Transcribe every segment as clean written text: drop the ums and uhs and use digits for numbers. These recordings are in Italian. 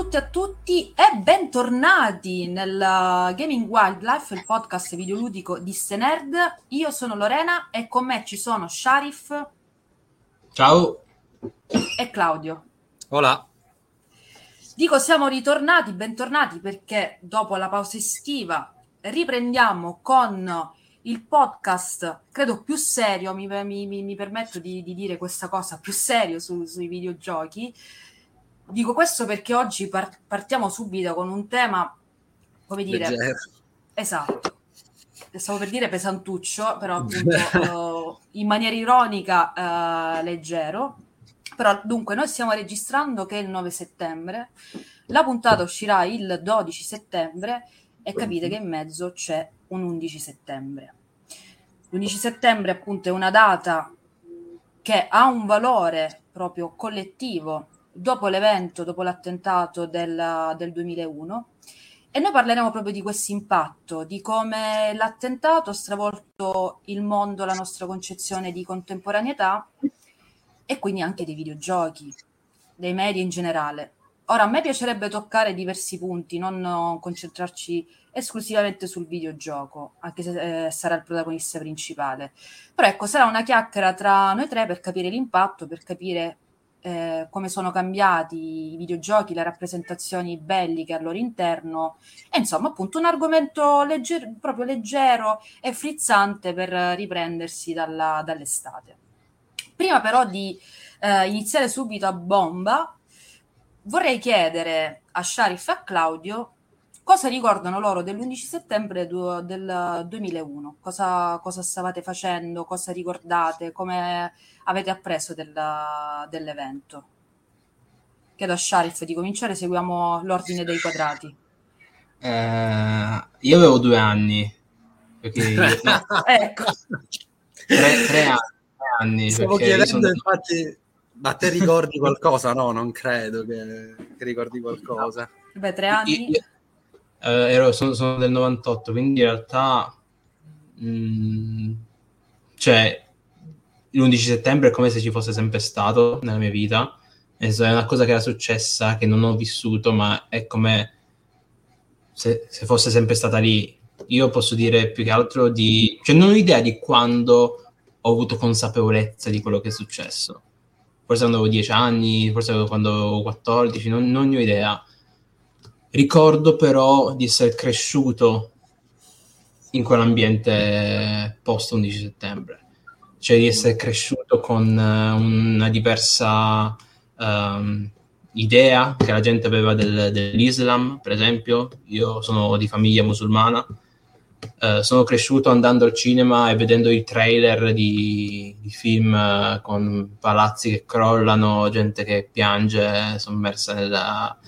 tutte e a tutti e bentornati nel Gaming Wildlife, il podcast videoludico di Senerd. Io sono Lorena e con me ci sono Sharif. Ciao. E Claudio. Hola. Dico siamo ritornati, bentornati, perché dopo la pausa estiva riprendiamo con il podcast, credo più serio, mi permetto di dire questa cosa, più serio sui videogiochi. Dico questo perché oggi partiamo subito con un tema, come dire, leggero. Esatto, stavo per dire pesantuccio, però appunto in maniera ironica leggero. Però dunque noi stiamo registrando che è il 9 settembre, la puntata uscirà il 12 settembre e capite che in mezzo c'è un 11 settembre. L'11 settembre appunto è una data che ha un valore proprio collettivo dopo l'evento, dopo l'attentato del 2001, e noi parleremo proprio di questo impatto, di come l'attentato ha stravolto il mondo, la nostra concezione di contemporaneità e quindi anche dei videogiochi, dei media in generale. Ora, a me piacerebbe toccare diversi punti, non concentrarci esclusivamente sul videogioco, anche se sarà il protagonista principale. Però ecco, sarà una chiacchiera tra noi tre per capire l'impatto, per capire come sono cambiati i videogiochi, le rappresentazioni belliche al loro interno, e insomma appunto un argomento proprio leggero e frizzante per riprendersi dall'estate. Prima però di iniziare subito a bomba, vorrei chiedere a Sharif e a Claudio cosa ricordano loro dell'11 settembre del 2001, cosa stavate facendo, cosa ricordate, come avete appreso dell'evento. Chiedo a Sharif di cominciare, seguiamo l'ordine dei quadrati. Io avevo 2 anni. Perché no. Ecco. Tre anni. Stavo chiedendo, infatti... Ma te ricordi qualcosa? No, non credo che ricordi qualcosa. No. Beh, 3 anni? Sono del 98, quindi in realtà... cioè, l'11 settembre è come se ci fosse sempre stato nella mia vita. È una cosa che era successa, che non ho vissuto, ma è come se fosse sempre stata lì. Io posso dire più che altro di... Cioè, non ho idea di quando ho avuto consapevolezza di quello che è successo. Forse quando avevo 10 anni, forse quando avevo 14, non ne ho idea. Ricordo però di essere cresciuto in quell'ambiente post-11 settembre. Cioè di essere cresciuto con una diversa idea che la gente aveva dell'Islam, per esempio. Io sono di famiglia musulmana. Sono cresciuto andando al cinema e vedendo i trailer di film con palazzi che crollano, gente che piange sommersa nella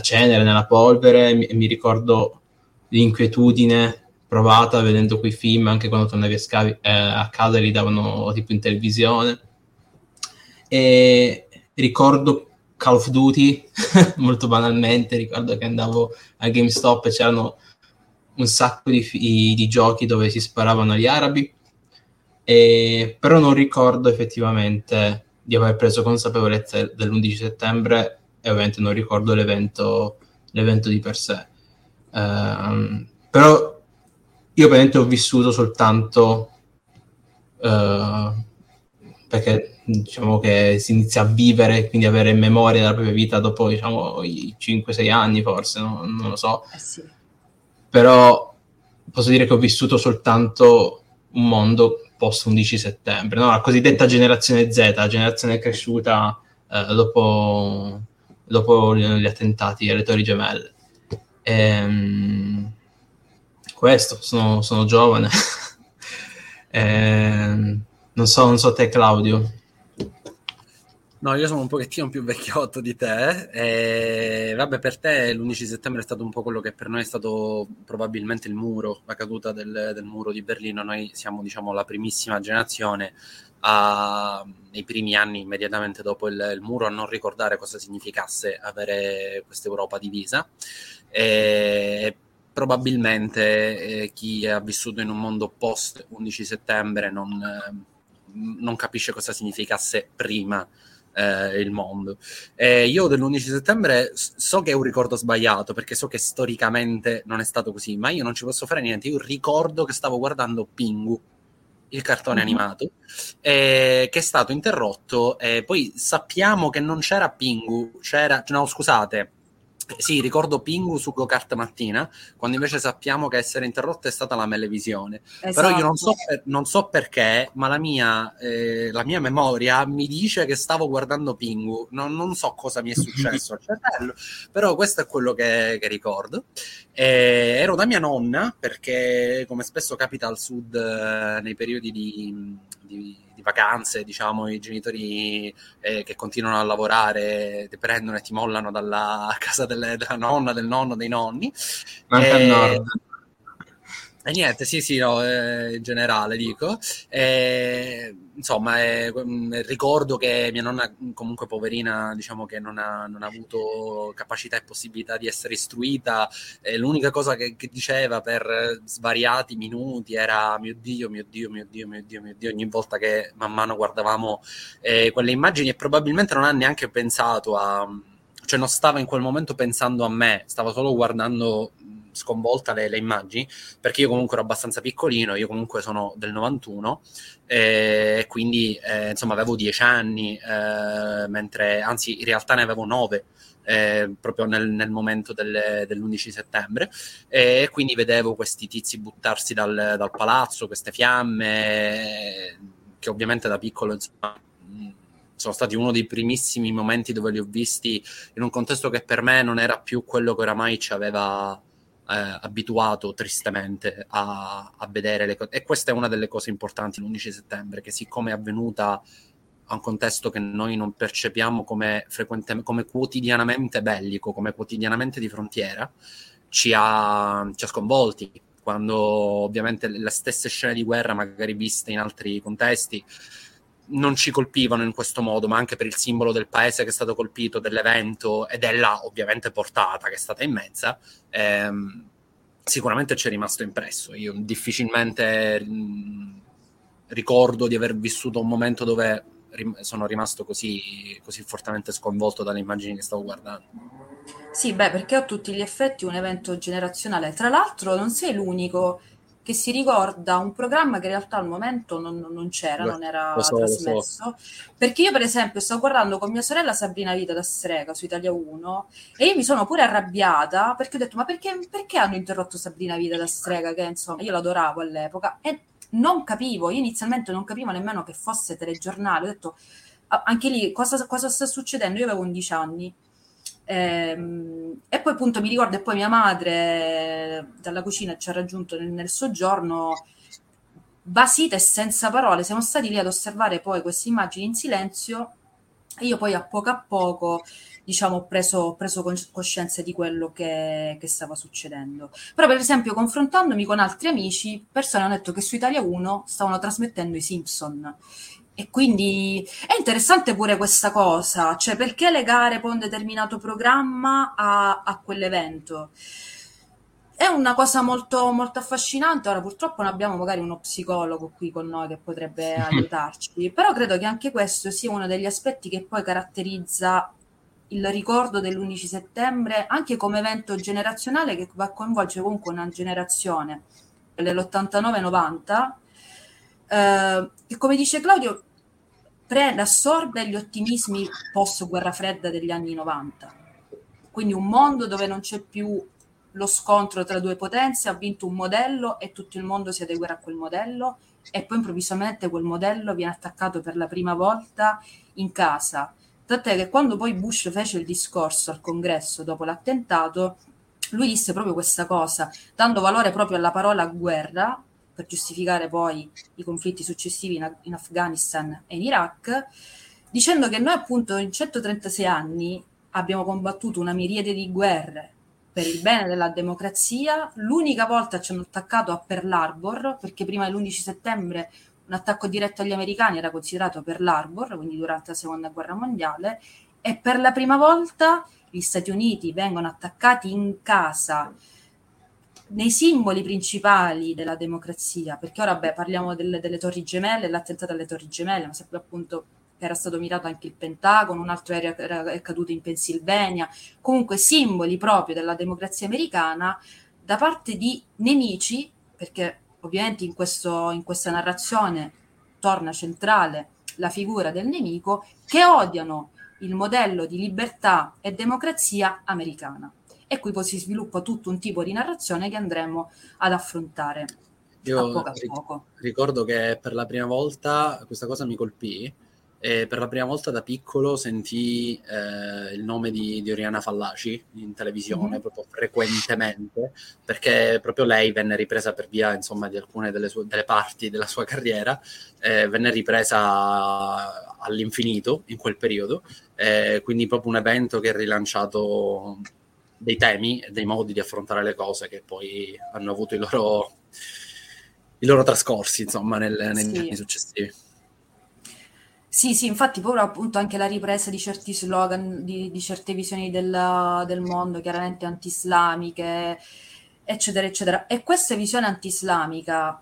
cenere, nella polvere, e mi ricordo l'inquietudine provata vedendo quei film, anche quando tornavi a casa li davano tipo in televisione. E ricordo Call of Duty molto banalmente, ricordo che andavo a GameStop e c'erano un sacco di giochi dove si sparavano agli arabi, però non ricordo effettivamente di aver preso consapevolezza dell'11 settembre e ovviamente non ricordo l'evento di per sé. Però io ovviamente ho vissuto soltanto perché diciamo che si inizia a vivere, quindi avere memoria della propria vita dopo diciamo i 5-6 anni forse, no? Non lo so. Sì. Però posso dire che ho vissuto soltanto un mondo post-11 settembre, no? La cosiddetta generazione Z, la generazione cresciuta dopo gli attentati alle Torri Gemelle. Questo, sono giovane. Non so te, Claudio. No, io sono un pochettino più vecchiotto di te. Vabbè, per te l'11 settembre è stato un po' quello che per noi è stato probabilmente il muro, la caduta del muro di Berlino. Noi siamo, diciamo, la primissima generazione nei primi anni immediatamente dopo il muro a non ricordare cosa significasse avere questa Europa divisa. Probabilmente chi ha vissuto in un mondo post-11 settembre non capisce cosa significasse prima il mondo. Io dell'11 settembre so che è un ricordo sbagliato, perché so che storicamente non è stato così, ma io non ci posso fare niente. Io ricordo che stavo guardando Pingu, il cartone animato, che è stato interrotto, poi sappiamo che non c'era Pingu, ricordo Pingu su Go Kart Mattina, quando invece sappiamo che essere interrotta è stata la Melevisione. Esatto. Però io non so perché, ma la mia memoria mi dice che stavo guardando Pingu, non so cosa mi è successo al cervello, però questo è quello che ricordo. Ero da mia nonna, perché come spesso capita al sud, nei periodi di vacanze, diciamo, i genitori che continuano a lavorare ti prendono e ti mollano dalla casa della nonna, del nonno, dei nonni. E niente, in generale dico. Ricordo che mia nonna, comunque poverina, diciamo che non ha avuto capacità e possibilità di essere istruita. L'unica cosa che diceva per svariati minuti era mio Dio, ogni volta che man mano guardavamo quelle immagini, e probabilmente non ha neanche pensato cioè non stava in quel momento pensando a me, stava solo guardando sconvolta le immagini, perché io comunque ero abbastanza piccolino, io comunque sono del 91, quindi avevo 10 anni, in realtà ne avevo 9, proprio nel momento dell'11 settembre, e quindi vedevo questi tizi buttarsi dal palazzo, queste fiamme, che ovviamente da piccolo sono stati uno dei primissimi momenti dove li ho visti in un contesto che per me non era più quello che oramai ci aveva abituato tristemente a vedere le cose. E questa è una delle cose importanti l'11 settembre, che siccome è avvenuta a un contesto che noi non percepiamo come quotidianamente bellico, come quotidianamente di frontiera, ci ha sconvolti, quando ovviamente le stesse scene di guerra magari viste in altri contesti non ci colpivano in questo modo, ma anche per il simbolo del paese che è stato colpito, dell'evento e della ovviamente portata che è stata immensa, sicuramente ci è rimasto impresso. Io difficilmente ricordo di aver vissuto un momento dove sono rimasto così fortemente sconvolto dalle immagini che stavo guardando. Sì, perché a tutti gli effetti un evento generazionale. Tra l'altro non sei l'unico che si ricorda un programma che in realtà al momento non c'era, non era trasmesso. Perché io, per esempio, sto guardando con mia sorella Sabrina Vita da Strega su Italia 1, e io mi sono pure arrabbiata, perché ho detto, ma perché hanno interrotto Sabrina Vita da Strega, che insomma io l'adoravo all'epoca, e non capivo, io inizialmente non capivo nemmeno che fosse telegiornale, ho detto, anche lì, cosa sta succedendo? Io avevo 11 anni. E poi appunto mi ricordo, e poi mia madre dalla cucina ci ha raggiunto nel soggiorno, basita e senza parole, siamo stati lì ad osservare poi queste immagini in silenzio, e io poi a poco ho preso coscienza di quello che stava succedendo. Però per esempio, confrontandomi con altri amici, persone hanno detto che su Italia 1 stavano trasmettendo i Simpson. E quindi è interessante pure questa cosa, cioè perché legare poi un determinato programma a quell'evento? È una cosa molto, molto affascinante. Ora purtroppo non abbiamo magari uno psicologo qui con noi che potrebbe aiutarci, però credo che anche questo sia uno degli aspetti che poi caratterizza il ricordo dell'11 settembre, anche come evento generazionale che va a coinvolgere comunque una generazione, dell'89-90, che come dice Claudio assorbe gli ottimismi post guerra fredda degli anni 90, quindi un mondo dove non c'è più lo scontro tra due potenze, ha vinto un modello e tutto il mondo si adeguerà a quel modello, e poi improvvisamente quel modello viene attaccato per la prima volta in casa, tant'è che quando poi Bush fece il discorso al congresso dopo l'attentato, lui disse proprio questa cosa, dando valore proprio alla parola guerra per giustificare poi i conflitti successivi in Afghanistan e in Iraq, dicendo che noi appunto in 136 anni abbiamo combattuto una miriade di guerre per il bene della democrazia, l'unica volta ci hanno attaccato a Pearl Harbor, perché prima dell'11 settembre un attacco diretto agli americani era considerato Pearl Harbor, quindi durante la Seconda Guerra Mondiale, e per la prima volta gli Stati Uniti vengono attaccati in casa, nei simboli principali della democrazia, perché ora parliamo delle Torri Gemelle, l'attentato alle Torri Gemelle, ma sappiamo appunto era stato mirato anche il Pentagono, un altro aereo era caduto in Pennsylvania, comunque simboli proprio della democrazia americana da parte di nemici, perché ovviamente in questa narrazione torna centrale la figura del nemico, che odiano il modello di libertà e democrazia americana. E qui poi si sviluppa tutto un tipo di narrazione che andremo ad affrontare. Io poco a poco. Ricordo che per la prima volta questa cosa mi colpì, e per la prima volta da piccolo sentii il nome di Oriana Fallaci in televisione, proprio frequentemente, perché proprio lei venne ripresa per via, insomma, di alcune delle parti della sua carriera, venne ripresa all'infinito in quel periodo, quindi proprio un evento che ha rilanciato dei temi e dei modi di affrontare le cose che poi hanno avuto i loro trascorsi, insomma, negli anni successivi. Sì, infatti poi appunto anche la ripresa di certi slogan, di certe visioni del mondo, chiaramente anti-islamiche, eccetera, eccetera. E questa visione anti-islamica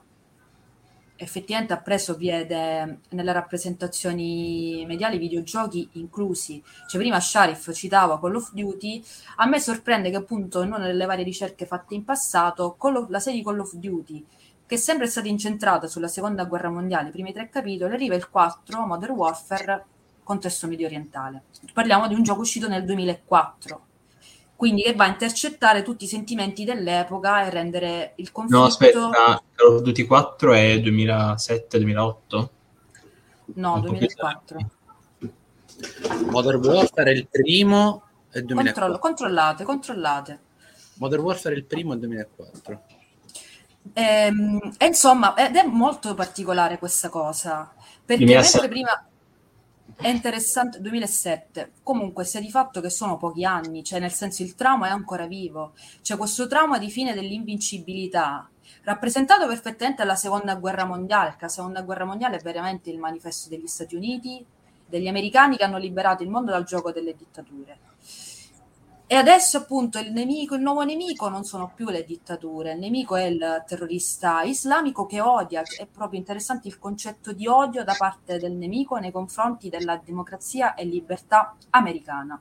effettivamente ha preso piede nelle rappresentazioni mediali, videogiochi inclusi. Cioè prima Sharif citava Call of Duty, a me sorprende che appunto in una delle varie ricerche fatte in passato, la serie di Call of Duty, che è sempre stata incentrata sulla seconda guerra mondiale, i primi 3 capitoli, arriva il 4, Modern Warfare, contesto medio orientale. Parliamo di un gioco uscito nel 2004, quindi che va a intercettare tutti i sentimenti dell'epoca e rendere il conflitto... No, aspetta, Call of Duty 4 è 2007-2008? No, 2004. Modern Warfare è il primo e 2004. Controllate. Modern Warfare è il primo e 2004. E insomma, ed è molto particolare questa cosa, perché mentre prima è interessante 2007, comunque sia di fatto che sono pochi anni, cioè nel senso il trauma è ancora vivo, cioè questo trauma di fine dell'invincibilità rappresentato perfettamente alla seconda guerra mondiale, perché la seconda guerra mondiale è veramente il manifesto degli Stati Uniti, degli americani che hanno liberato il mondo dal gioco delle dittature. E adesso appunto il nuovo nemico non sono più le dittature, il nemico è il terrorista islamico che odia, è proprio interessante il concetto di odio da parte del nemico nei confronti della democrazia e libertà americana.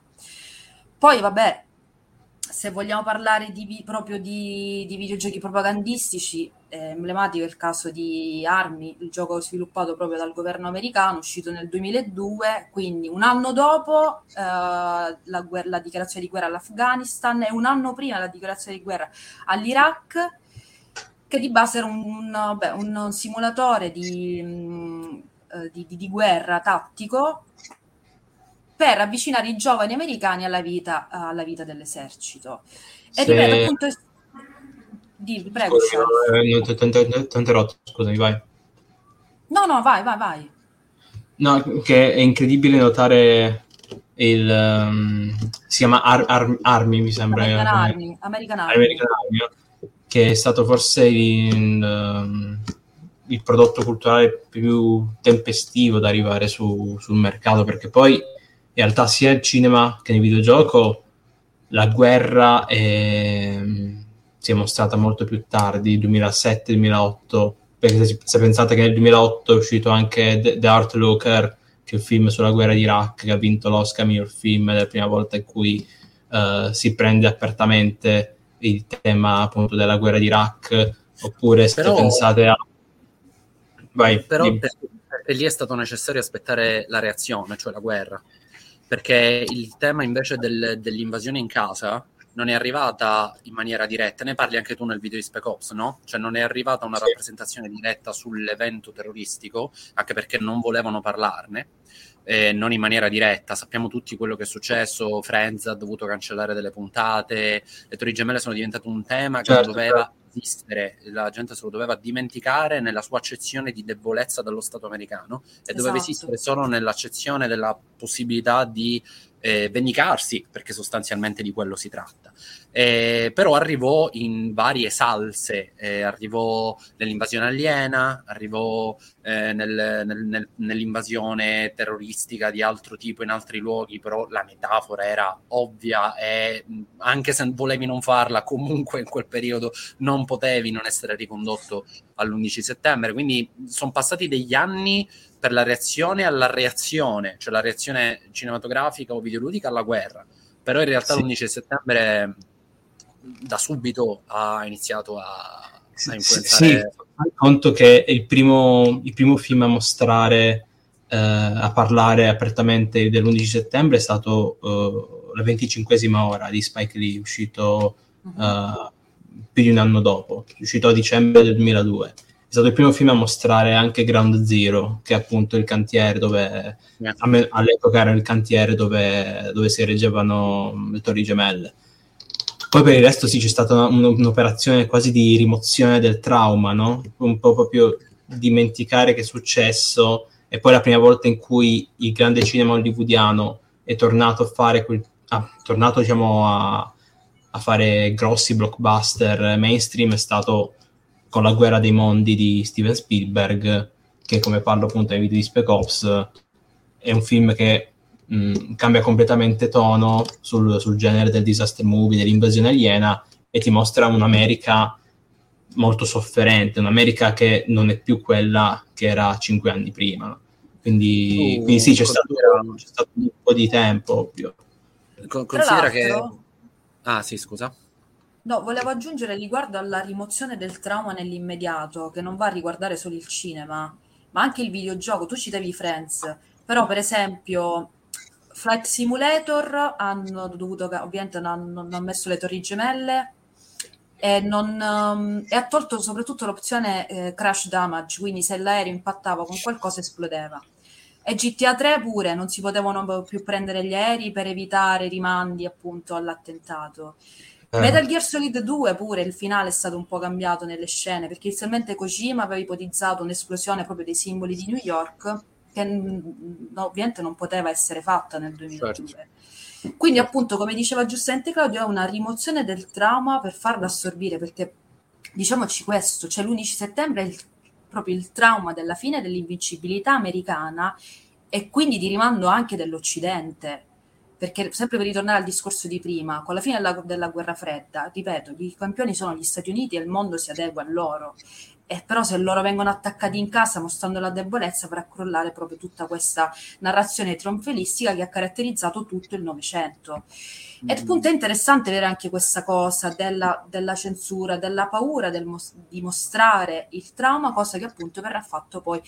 Poi vabbè, se vogliamo parlare di videogiochi propagandistici, emblematico è il caso di Army, il gioco sviluppato proprio dal governo americano, uscito nel 2002, quindi un anno dopo la dichiarazione di guerra all'Afghanistan e un anno prima la dichiarazione di guerra all'Iraq, che di base era un simulatore di guerra tattico per avvicinare i giovani americani alla vita dell'esercito. E ripeto, appunto... Prego. T'ho interrotto, scusami, vai. No, vai. No, che è incredibile notare il... si chiama Army, mi sembra. American Army. Che è stato forse il prodotto culturale più tempestivo da arrivare sul mercato, perché poi in realtà sia il cinema che nel videogioco la guerra si è mostrata molto più tardi, 2007-2008, perché se pensate che nel 2008 è uscito anche The Outlander, che è il film sulla guerra d'Iraq, che ha vinto l'Oscar miglior film, è la prima volta in cui si prende apertamente il tema appunto della guerra d'Iraq, oppure pensate a... Vai, però perché lì è stato necessario aspettare la reazione, cioè la guerra, perché il tema invece dell'invasione in casa... non è arrivata in maniera diretta, ne parli anche tu nel video di Spec Ops, no? Cioè non è arrivata una rappresentazione diretta sull'evento terroristico, anche perché non volevano parlarne, non in maniera diretta. Sappiamo tutti quello che è successo, Friends ha dovuto cancellare delle puntate, le Torri Gemelle sono diventate un tema che non doveva esistere, la gente se lo doveva dimenticare nella sua accezione di debolezza dello Stato americano, e doveva esistere solo nell'accezione della possibilità di vendicarsi, perché sostanzialmente di quello si tratta. Però arrivò in varie salse, arrivò nell'invasione aliena, arrivò nell'invasione terroristica di altro tipo in altri luoghi, però la metafora era ovvia e anche se volevi non farla, comunque in quel periodo non potevi non essere ricondotto all'11 settembre, quindi sono passati degli anni per la reazione alla reazione, cioè la reazione cinematografica o videoludica alla guerra. Però in realtà l'11 settembre da subito ha iniziato a influenzare. Sì, fai conto che è il primo film a mostrare, a parlare apertamente dell'11 settembre è stato La 25esima ora di Spike Lee, uscito più di un anno dopo, uscito a dicembre del 2002. È stato il primo film a mostrare anche Ground Zero, che è appunto il cantiere dove, all'epoca era il cantiere dove si reggevano le torri gemelle. Poi per il resto sì, c'è stata un'operazione quasi di rimozione del trauma, no? Un po' proprio dimenticare che è successo, e poi la prima volta in cui il grande cinema hollywoodiano è tornato a fare tornato diciamo a fare grossi blockbuster mainstream è stato con La guerra dei mondi di Steven Spielberg, che, come parlo appunto nei video di Spec Ops, è un film che cambia completamente tono sul genere del disaster movie, dell'invasione aliena, e ti mostra un'America molto sofferente, un'America che non è più quella che era 5 anni prima. Quindi sì, c'è stato un po' di tempo, ovvio. Considera che... Ah sì, scusa. No, volevo aggiungere riguardo alla rimozione del trauma nell'immediato, che non va a riguardare solo il cinema, ma anche il videogioco. Tu citavi Friends, però per esempio Flight Simulator hanno dovuto, ovviamente non hanno messo le torri gemelle, e ha tolto soprattutto l'opzione crash damage, quindi se l'aereo impattava con qualcosa esplodeva. E GTA 3 pure, non si potevano più prendere gli aerei per evitare rimandi appunto all'attentato. Metal Gear Solid 2 pure, il finale è stato un po' cambiato nelle scene, perché inizialmente Kojima aveva ipotizzato un'esplosione proprio dei simboli di New York, che ovviamente non poteva essere fatta nel 2002. Certo. Quindi appunto, come diceva giustamente Claudio, è una rimozione del trauma per farlo assorbire, perché diciamoci questo, cioè l'11 settembre è proprio il trauma della fine dell'invincibilità americana, e quindi di rimando anche dell'Occidente. Perché, sempre per ritornare al discorso di prima, con la fine della guerra fredda, ripeto, i campioni sono gli Stati Uniti e il mondo si adegua a loro. E però se loro vengono attaccati in casa mostrando la debolezza, farà crollare proprio tutta questa narrazione trionfalistica che ha caratterizzato tutto il Novecento. E appunto è interessante vedere anche questa cosa della censura, della paura di mostrare il trauma, cosa che appunto verrà fatto poi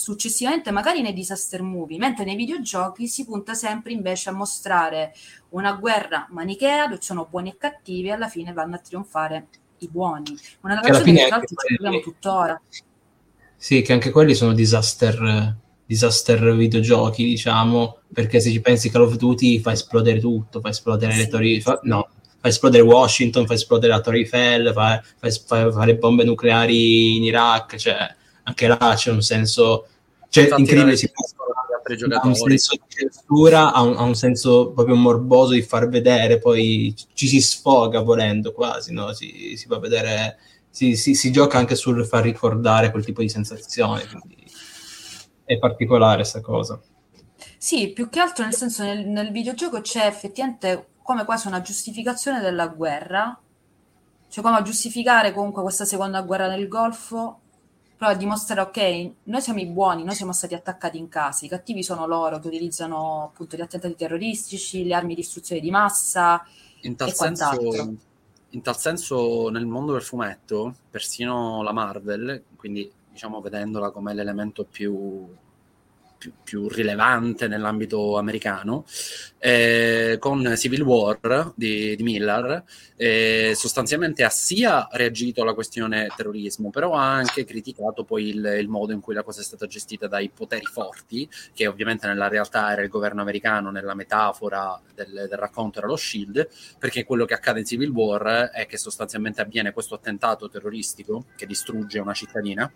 successivamente magari nei disaster movie, mentre nei videogiochi si punta sempre invece a mostrare una guerra manichea dove sono buoni e cattivi e alla fine vanno a trionfare i buoni, una narrazione che tra l'altro abbiamo tuttora. Sì, che anche quelli sono disaster videogiochi, diciamo, perché se ci pensi Call of Duty fa esplodere tutto, fa esplodere le torri, fa esplodere Washington, fa esplodere la Torre Eiffel, fa le bombe nucleari in Iraq, cioè anche là c'è un senso, cioè, infatti, incredibile, si ha un senso di censura, ha un senso proprio morboso di far vedere, poi ci si sfoga volendo quasi, no? Si fa vedere, si gioca anche sul far ricordare quel tipo di sensazione, quindi è particolare questa cosa. Sì, più che altro nel senso nel videogioco c'è effettivamente come quasi una giustificazione della guerra, cioè come a giustificare comunque questa seconda guerra nel Golfo, però a dimostrare, ok, noi siamo i buoni, noi siamo stati attaccati in casa, i cattivi sono loro che utilizzano appunto gli attentati terroristici, le armi di distruzione di massa e quant'altro. In tal senso nel mondo del fumetto, persino la Marvel, quindi diciamo vedendola come l'elemento più rilevante nell'ambito americano, con Civil War di Miller, sostanzialmente ha sia reagito alla questione terrorismo, però ha anche criticato poi il modo in cui la cosa è stata gestita dai poteri forti, che ovviamente nella realtà era il governo americano, nella metafora del racconto era lo SHIELD, perché quello che accade in Civil War è che sostanzialmente avviene questo attentato terroristico che distrugge una cittadina,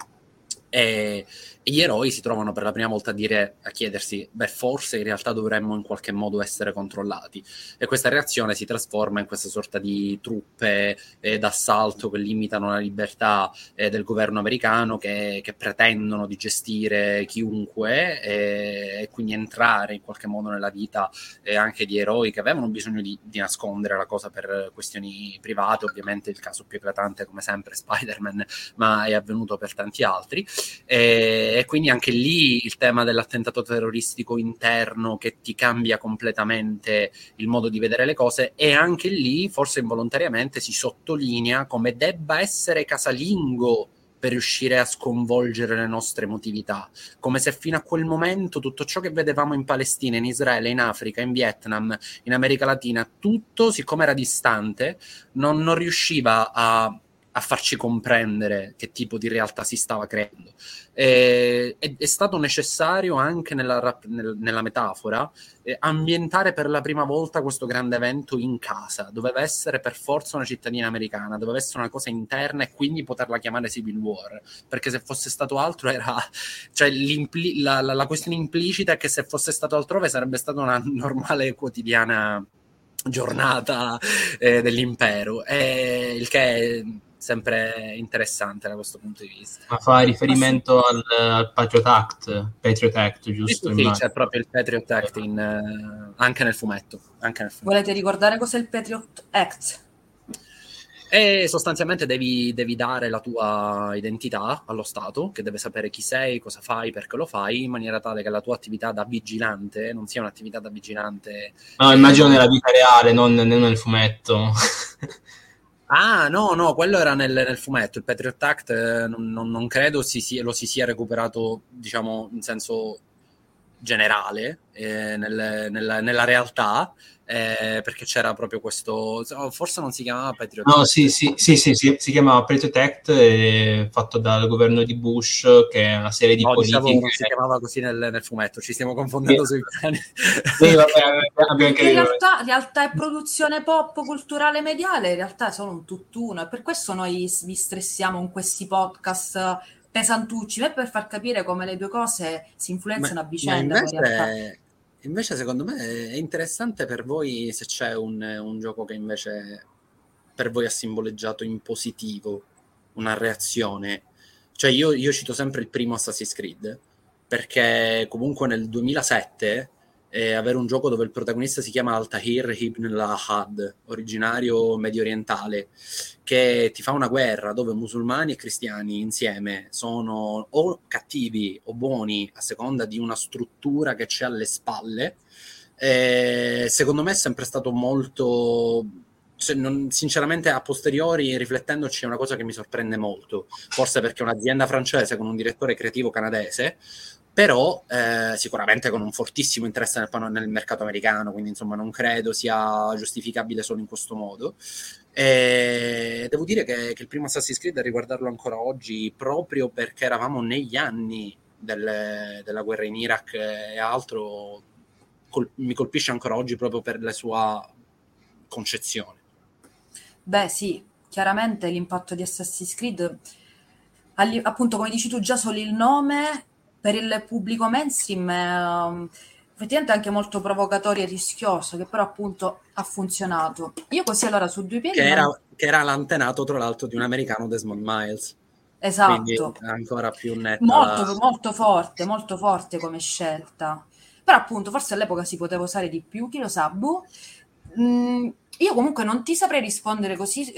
e gli eroi si trovano per la prima volta a chiedersi, beh, forse in realtà dovremmo in qualche modo essere controllati, e questa reazione si trasforma in questa sorta di truppe d'assalto che limitano la libertà del governo americano, che pretendono di gestire chiunque, e quindi entrare in qualche modo nella vita anche di eroi che avevano bisogno di nascondere la cosa per questioni private. Ovviamente il caso più eclatante come sempre Spider-Man, ma è avvenuto per tanti altri. E quindi anche lì il tema dell'attentato terroristico interno che ti cambia completamente il modo di vedere le cose, e anche lì forse involontariamente si sottolinea come debba essere casalingo per riuscire a sconvolgere le nostre emotività, come se fino a quel momento tutto ciò che vedevamo in Palestina, in Israele, in Africa, in Vietnam, in America Latina, tutto, siccome era distante, non riusciva a farci comprendere che tipo di realtà si stava creando. È stato necessario anche nella metafora ambientare per la prima volta questo grande evento in casa. Doveva essere per forza una cittadina americana, doveva essere una cosa interna, e quindi poterla chiamare Civil War, perché se fosse stato altro era, cioè, la questione implicita è che se fosse stato altrove sarebbe stata una normale quotidiana giornata dell'impero, il che è sempre interessante da questo punto di vista. Ma fa riferimento al Patriot Act, giusto? Sì, c'è proprio il Patriot Act anche nel fumetto. Volete ricordare cos'è il Patriot Act? E sostanzialmente devi dare la tua identità allo Stato, che deve sapere chi sei, cosa fai, perché lo fai, in maniera tale che la tua attività da vigilante non sia un'attività da vigilante... No, immagino nella vita reale, non nel fumetto. Ah, no, quello era nel fumetto. Il Patriot Act non credo lo si sia recuperato, diciamo, in senso generale, nella realtà, perché c'era proprio questo... Forse non si chiamava Patriot Act. No, sì, si chiamava Patriot Act, fatto dal governo di Bush, che è una serie di politiche... No, non si chiamava così nel fumetto, ci stiamo confondendo sui piani. Sì, vabbè, in realtà è produzione pop, culturale, mediale, in realtà è solo un tutt'uno, e per questo noi vi stressiamo in questi podcast pesantucci, ma è per far capire come le due cose si influenzano a vicenda. Invece secondo me è interessante per voi se c'è un gioco che invece per voi ha simboleggiato in positivo una reazione. Cioè io cito sempre il primo Assassin's Creed, perché comunque nel 2007 avere un gioco dove il protagonista si chiama Al-Tahir ibn al-Ahad, originario medio orientale, che ti fa una guerra dove musulmani e cristiani insieme sono o cattivi o buoni a seconda di una struttura che c'è alle spalle, secondo me è sempre stato molto... sinceramente a posteriori, riflettendoci, è una cosa che mi sorprende molto, forse perché è un'azienda francese con un direttore creativo canadese, però sicuramente con un fortissimo interesse nel mercato americano, quindi insomma non credo sia giustificabile solo in questo modo. E devo dire che il primo Assassin's Creed, a riguardarlo ancora oggi, proprio perché eravamo negli anni della guerra in Iraq e altro, mi colpisce ancora oggi proprio per la sua concezione. Beh sì, chiaramente l'impatto di Assassin's Creed, appunto come dici tu, già solo il nome... per il pubblico mainstream effettivamente anche molto provocatorio e rischioso, che però appunto ha funzionato. Io così allora su due piedi... Che era l'antenato tra l'altro di un americano, Desmond Miles. Esatto. Quindi ancora più netta. Molto forte come scelta. Però appunto forse all'epoca si poteva usare di più, chi lo sa, io comunque non ti saprei rispondere così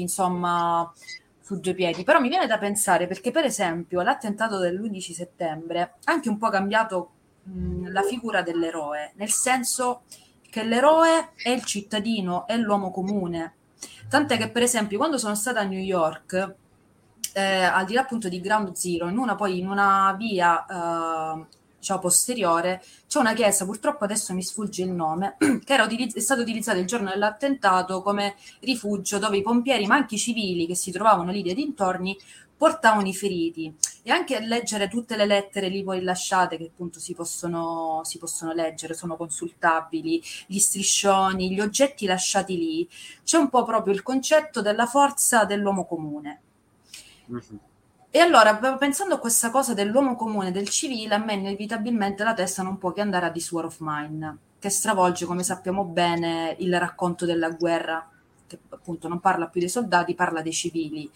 insomma... su due piedi, però mi viene da pensare, perché per esempio l'attentato dell'11 settembre ha anche un po' cambiato la figura dell'eroe, nel senso che l'eroe è il cittadino, è l'uomo comune, tant'è che per esempio quando sono stata a New York, al di là appunto di Ground Zero, in una via diciamo posteriore, c'è una chiesa, purtroppo adesso mi sfugge il nome, che era è stata utilizzata il giorno dell'attentato come rifugio, dove i pompieri, ma anche i civili che si trovavano lì dei dintorni, portavano i feriti. E anche a leggere tutte le lettere lì poi lasciate, che appunto si possono leggere, sono consultabili, gli striscioni, gli oggetti lasciati lì, c'è un po' proprio il concetto della forza dell'uomo comune. Mm-hmm. E allora, pensando a questa cosa dell'uomo comune, del civile, a me inevitabilmente la testa non può che andare a This War of Mine, che stravolge, come sappiamo bene, il racconto della guerra, che appunto non parla più dei soldati, parla dei civili.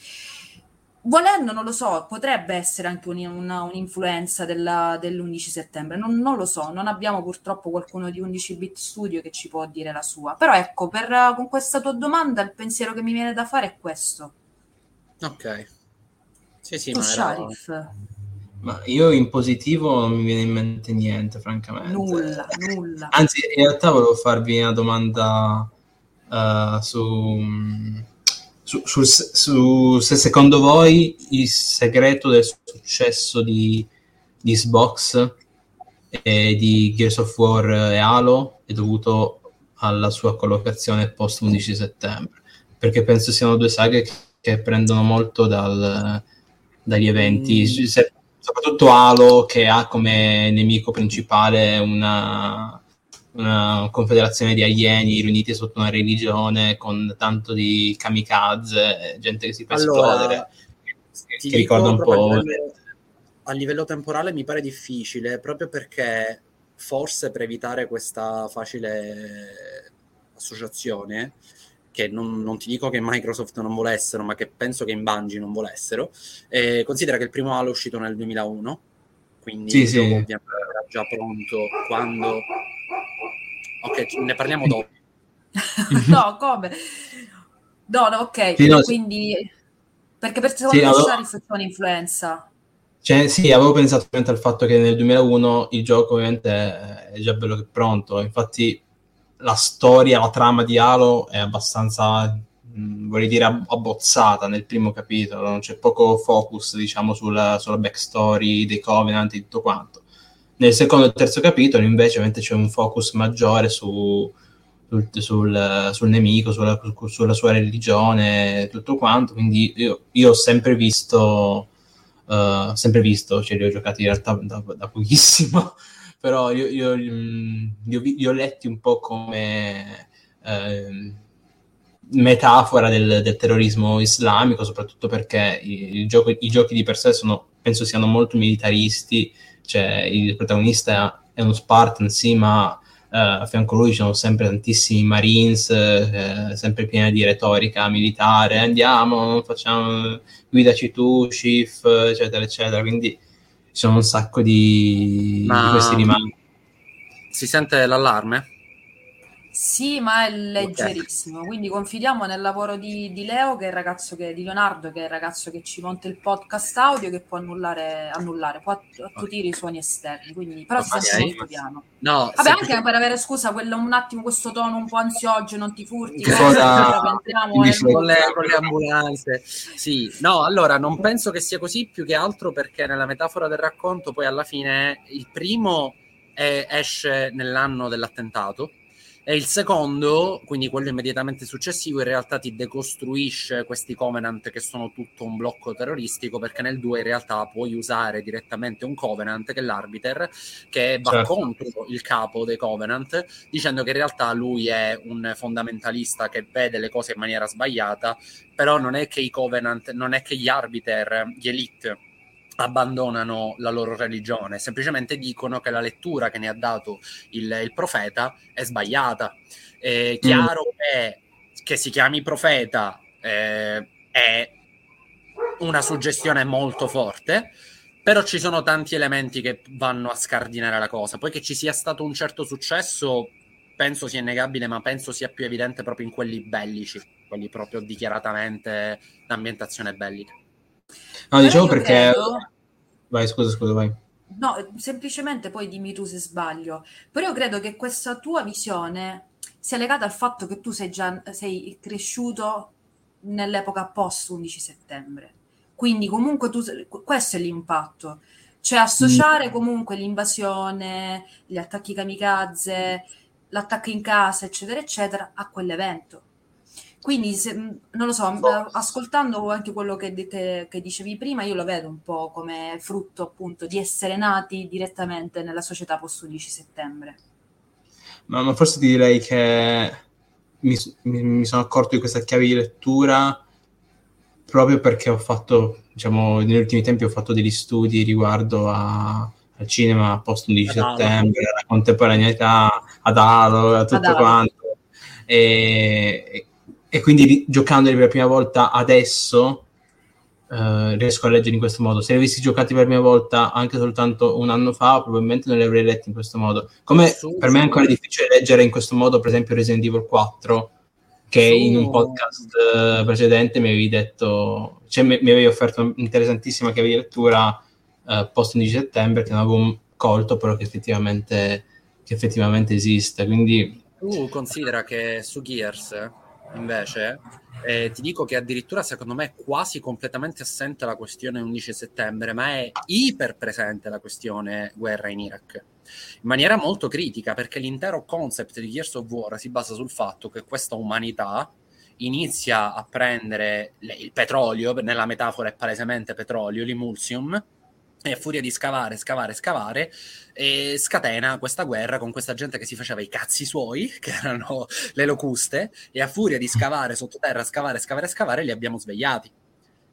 Volendo, non lo so, potrebbe essere anche un'influenza dell'11 settembre, non lo so, non abbiamo purtroppo qualcuno di 11-bit studio che ci può dire la sua. Però ecco, con questa tua domanda il pensiero che mi viene da fare è questo. Ok. Sì, ma Sharif. Era... Ma io in positivo non mi viene in mente niente, francamente. Nulla. Anzi, in realtà volevo farvi una domanda su se secondo voi il segreto del successo di Xbox e di Gears of War e Halo è dovuto alla sua collocazione post 11 settembre, perché penso siano due saghe che prendono molto dagli eventi, soprattutto Halo, che ha come nemico principale una confederazione di alieni riuniti sotto una religione con tanto di kamikaze, gente che si fa esplodere, che ricorda un po'... A livello temporale mi pare difficile, proprio perché forse per evitare questa facile associazione, che non ti dico che Microsoft non volessero, ma che penso che in Bungie non volessero, considera che il primo Halo è uscito nel 2001, quindi sì. Ovviamente era già pronto quando... Ok, ne parliamo dopo. No, come? No, ok, sì, no, quindi... Perché per secondo me Sharif c'è un'influenza. Cioè, sì, avevo pensato al fatto che nel 2001 il gioco ovviamente è già bello che pronto, infatti la storia, la trama di Halo è abbastanza, vorrei dire, abbozzata nel primo capitolo, c'è poco focus, diciamo, sulla backstory dei Covenant e tutto quanto. Nel secondo e terzo capitolo invece ovviamente c'è un focus maggiore sul nemico, sulla sua religione, tutto quanto, quindi io ho sempre visto... cioè li ho giocati in realtà da pochissimo, però io li ho letti un po' come metafora del terrorismo islamico, soprattutto perché i giochi di per sé penso siano molto militaristi, cioè il protagonista è uno Spartan, sì, ma a fianco a lui ci sono sempre tantissimi Marines, sempre pieni di retorica militare, andiamo, facciamo, guidaci tu, Chief, eccetera, eccetera. Quindi ci sono un sacco di questi rimandi. Si sente l'allarme? Sì, ma è leggerissimo, okay. Quindi confidiamo nel lavoro di Leo, che è il ragazzo di Leonardo, che è il ragazzo che ci monta il podcast audio, che può annullare, può attutire i suoni esterni, quindi però si sente molto piano. No, vabbè, anche per avere, scusa, un attimo questo tono un po' ansiogeno, non ti furti, con le ambulanze. Sì, no, allora non penso che sia così, più che altro perché nella metafora del racconto poi alla fine il primo esce nell'anno dell'attentato. E il secondo, quindi quello immediatamente successivo, in realtà ti decostruisce questi Covenant che sono tutto un blocco terroristico, perché nel 2 in realtà puoi usare direttamente un Covenant, che è l'arbiter, che va contro il capo dei Covenant, dicendo che in realtà lui è un fondamentalista che vede le cose in maniera sbagliata, però non è che i Covenant, non è che gli arbiter, gli elite, abbandonano la loro religione, semplicemente dicono che la lettura che ne ha dato il profeta è sbagliata. È chiaro che si chiami profeta è una suggestione molto forte, però ci sono tanti elementi che vanno a scardinare la cosa. Poi che ci sia stato un certo successo penso sia innegabile, ma penso sia più evidente proprio in quelli bellici, quelli proprio dichiaratamente d'ambientazione bellica. No, diciamo perché... Credo... Vai, scusa, vai. No, semplicemente poi dimmi tu se sbaglio. Però io credo che questa tua visione sia legata al fatto che tu sei cresciuto nell'epoca post 11 settembre. Quindi comunque questo è l'impatto. Cioè associare comunque l'invasione, gli attacchi kamikaze, l'attacco in casa, eccetera, eccetera, a quell'evento. Quindi, non lo so, ascoltando anche quello che dicevi prima, io lo vedo un po' come frutto appunto di essere nati direttamente nella società post 11 settembre. Ma forse ti direi che mi sono accorto di questa chiave di lettura proprio perché ho fatto, diciamo, negli ultimi tempi ho fatto degli studi riguardo al cinema post 11 settembre, alla contemporaneità, ad Halo, a tutto quanto. E quindi giocandoli per la prima volta adesso riesco a leggere in questo modo. Se li avessi giocati per la prima volta anche soltanto un anno fa, probabilmente non li avrei letti in questo modo. Come per me è ancora difficile leggere in questo modo, per esempio, Resident Evil 4, che in un podcast precedente mi avevi detto, cioè mi avevi offerto un'interessantissima chiave di lettura post 11 settembre che non avevo colto, però che effettivamente esiste. Quindi tu considera che su Gears invece ti dico che addirittura secondo me è quasi completamente assente la questione 11 settembre, ma è iper presente la questione guerra in Iraq in maniera molto critica, perché l'intero concept di Gears of War si basa sul fatto che questa umanità inizia a prendere il petrolio, nella metafora è palesemente petrolio, l'emulsium, e a furia di scavare e scatena questa guerra con questa gente che si faceva i cazzi suoi, che erano le locuste, e a furia di scavare sottoterra, scavare li abbiamo svegliati.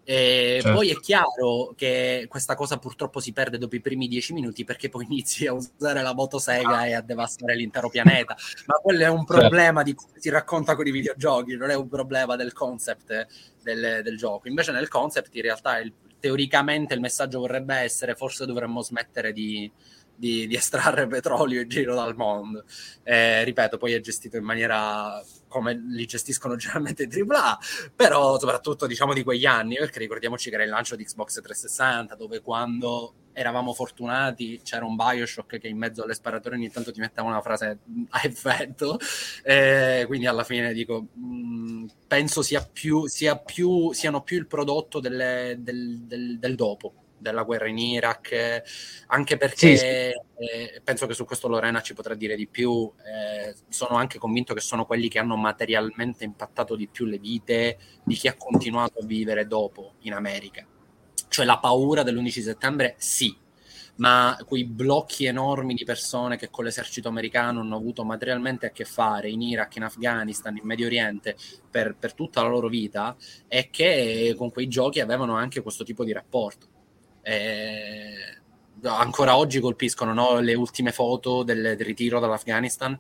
Certo. Poi è chiaro che questa cosa purtroppo si perde dopo i primi 10 minuti, perché poi inizi a usare la motosega e a devastare l'intero pianeta, ma quello è un problema di come si racconta con i videogiochi, non è un problema del concept del gioco. Invece nel concept in realtà teoricamente il messaggio vorrebbe essere: forse dovremmo smettere di estrarre petrolio in giro dal mondo. Ripeto, poi è gestito in maniera come li gestiscono generalmente i AAA, però soprattutto diciamo di quegli anni, perché ricordiamoci che era il lancio di Xbox 360, dove quando eravamo fortunati c'era un BioShock che in mezzo alle sparatorie ogni tanto ti metteva una frase a effetto, quindi alla fine dico penso siano più il prodotto del dopo, della guerra in Iraq, anche perché sì. Penso che su questo Lorena ci potrà dire di più. Sono anche convinto che sono quelli che hanno materialmente impattato di più le vite di chi ha continuato a vivere dopo in America. Cioè la paura dell'11 settembre sì, ma quei blocchi enormi di persone che con l'esercito americano hanno avuto materialmente a che fare in Iraq, in Afghanistan, in Medio Oriente per tutta la loro vita, e che con quei giochi avevano anche questo tipo di rapporto. Ancora oggi colpiscono, no? Le ultime foto del ritiro dall'Afghanistan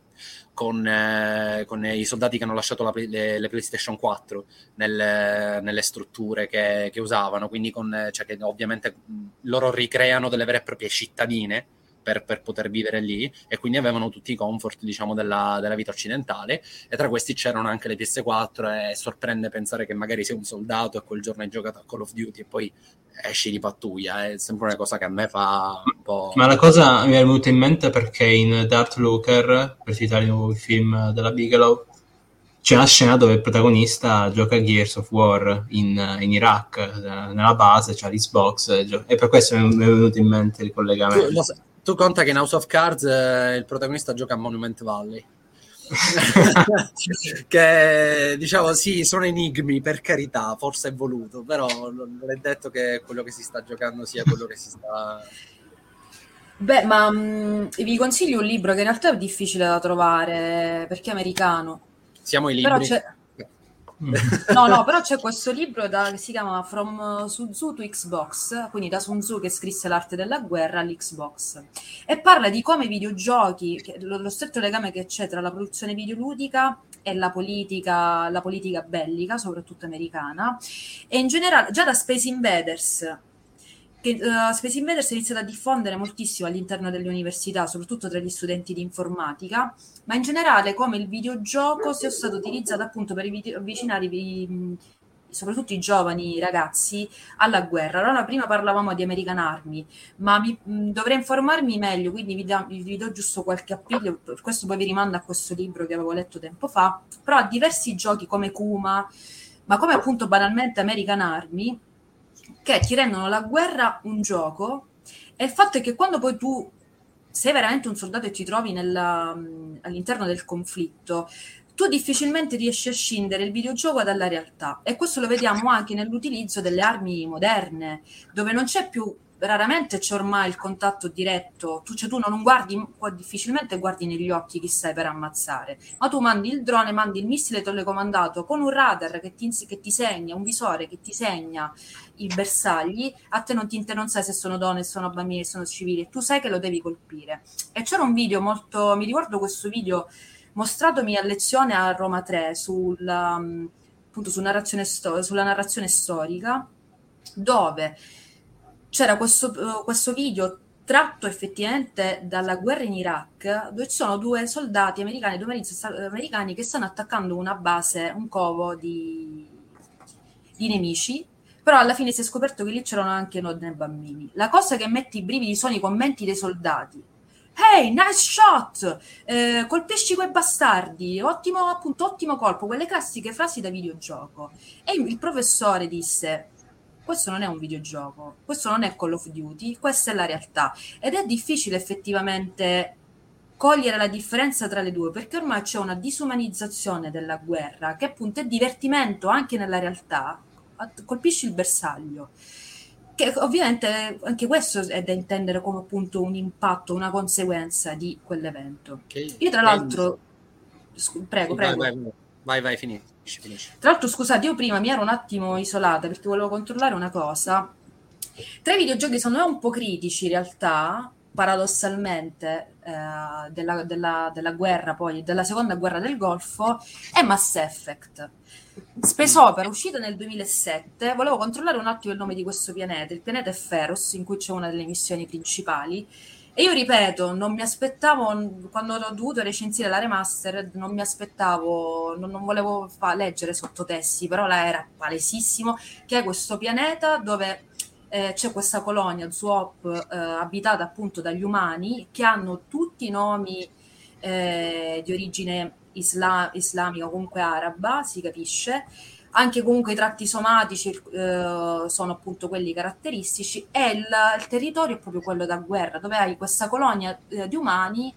con i soldati che hanno lasciato le PlayStation 4 nelle strutture che usavano, quindi cioè che ovviamente loro ricreano delle vere e proprie cittadine per poter vivere lì, e quindi avevano tutti i comfort diciamo della vita occidentale, e tra questi c'erano anche le PS4. E sorprende pensare che magari sei un soldato e quel giorno hai giocato a Call of Duty e poi esci di pattuglia. È sempre una cosa che a me fa un po'... Ma la cosa mi è venuta in mente perché in Darth Looker, per citare il film della Bigelow, c'è una scena dove il protagonista gioca Gears of War in Iraq, nella base, c'ha l'Xbox, e per questo mi è venuto in mente il collegamento. Tu conta che in House of Cards il protagonista gioca a Monument Valley che diciamo sì, sono enigmi, per carità, forse è voluto, però non è detto che quello che si sta giocando sia quello che si sta... Beh, ma vi consiglio un libro che in realtà è difficile da trovare perché è americano. Siamo i libri. Però c'è... no, però c'è questo libro che si chiama From Sun Tzu to Xbox, quindi da Sun Tzu che scrisse l'arte della guerra all'Xbox, e parla di come i videogiochi, lo stretto legame che c'è tra la produzione videoludica e la politica bellica, soprattutto americana, e in generale già da Space Invaders, che Space Invaders è iniziato a diffondere moltissimo all'interno delle università, soprattutto tra gli studenti di informatica, ma in generale come il videogioco sia stato utilizzato appunto per avvicinare soprattutto i giovani ragazzi alla guerra. Allora prima parlavamo di American Army, ma dovrei informarmi meglio, quindi vi do giusto qualche appiglio, questo poi vi rimanda a questo libro che avevo letto tempo fa, però a diversi giochi come Kuma, ma come appunto banalmente American Army, che ti rendono la guerra un gioco, e il fatto è che quando poi tu sei veramente un soldato e ti trovi all'interno del conflitto, tu difficilmente riesci a scindere il videogioco dalla realtà, e questo lo vediamo anche nell'utilizzo delle armi moderne, dove non c'è più, raramente c'è ormai il contatto diretto, tu non guardi, difficilmente guardi negli occhi chi stai per ammazzare, ma tu mandi il drone, mandi il missile telecomandato con un radar che ti segna, un visore che ti segna i bersagli, a te non sai se sono donne, se sono bambini, se sono civili, tu sai che lo devi colpire. E c'era un video molto, mi ricordo questo video mostratomi a lezione a Roma 3 sulla narrazione storica, dove c'era questo video tratto effettivamente dalla guerra in Iraq, dove ci sono due soldati americani, due marini americani che stanno attaccando una base, un covo di nemici, però alla fine si è scoperto che lì c'erano anche donne e bambini. La cosa che mette i brividi sono i commenti dei soldati. Hey, nice shot! Colpisci quei bastardi! Ottimo, appunto, ottimo colpo! Quelle classiche frasi da videogioco. E il professore disse: questo non è un videogioco, questo non è Call of Duty, questa è la realtà. Ed è difficile effettivamente cogliere la differenza tra le due, perché ormai c'è una disumanizzazione della guerra, che appunto è divertimento anche nella realtà. Colpisci il bersaglio. Che ovviamente anche questo è da intendere come appunto un impatto, una conseguenza di quell'evento. Okay. Io tra l'altro... Prego. Vai, finisci. Tra l'altro, scusate, io prima mi ero un attimo isolata perché volevo controllare una cosa. Tra i videogiochi sono un po' critici in realtà, paradossalmente, della guerra, poi della seconda guerra del Golfo, è Mass Effect. Spesopera, uscita nel 2007. Volevo controllare un attimo il nome di questo pianeta. Il pianeta è Feros, in cui c'è una delle missioni principali. E io ripeto, non mi aspettavo, quando ho dovuto recensire la remastered, non volevo leggere sottotesti, però là era palesissimo che è questo pianeta dove c'è questa colonia Zuop abitata appunto dagli umani, che hanno tutti nomi di origine islamica o comunque araba, si capisce. Anche comunque i tratti somatici sono appunto quelli caratteristici, e il territorio è proprio quello da guerra, dove hai questa colonia di umani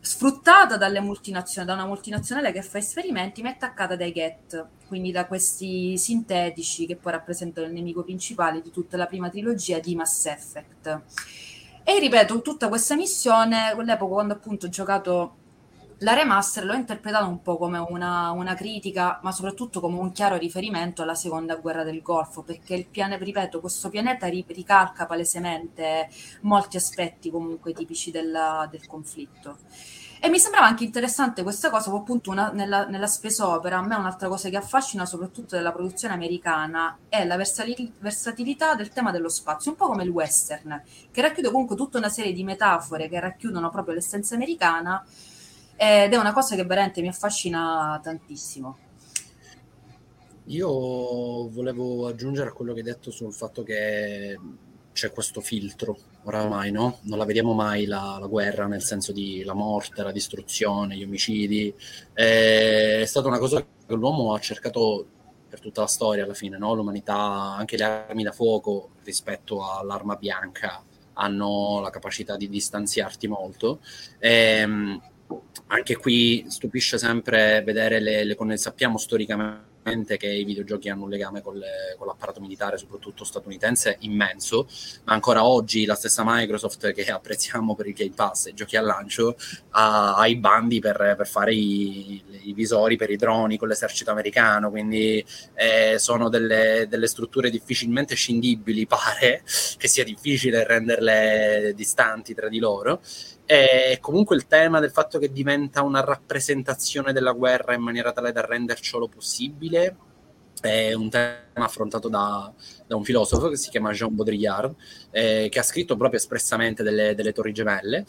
sfruttata dalle multinazionali, da una multinazionale che fa esperimenti, ma è attaccata dai Geth, quindi da questi sintetici che poi rappresentano il nemico principale di tutta la prima trilogia di Mass Effect. E ripeto, tutta questa missione, all'epoca quando appunto ho giocato la remaster, l'ho interpretata un po' come una critica, ma soprattutto come un chiaro riferimento alla seconda guerra del Golfo, perché questo pianeta ricalca palesemente molti aspetti comunque tipici del conflitto. E mi sembrava anche interessante questa cosa, appunto nella spesopera. A me un'altra cosa che affascina soprattutto della produzione americana è la versatilità del tema dello spazio, un po' come il western, che racchiude comunque tutta una serie di metafore che racchiudono proprio l'essenza americana, ed è una cosa che veramente mi affascina tantissimo. Io volevo aggiungere a quello che hai detto sul fatto che c'è questo filtro oramai, no? Non la vediamo mai la guerra, nel senso di la morte, la distruzione, gli omicidi. È stata una cosa che l'uomo ha cercato per tutta la storia alla fine, no? L'umanità, anche le armi da fuoco rispetto all'arma bianca, hanno la capacità di distanziarti molto. Anche qui stupisce sempre vedere sappiamo storicamente che i videogiochi hanno un legame con l'apparato militare, soprattutto statunitense, immenso, ma ancora oggi la stessa Microsoft, che apprezziamo per il Game Pass e giochi al lancio, ha i bandi per fare i visori per i droni con l'esercito americano, quindi sono delle strutture difficilmente scindibili, pare che sia difficile renderle distanti tra di loro. E comunque il tema del fatto che diventa una rappresentazione della guerra in maniera tale da rendercelo possibile è un tema affrontato da un filosofo che si chiama Jean Baudrillard, che ha scritto proprio espressamente delle Torri Gemelle.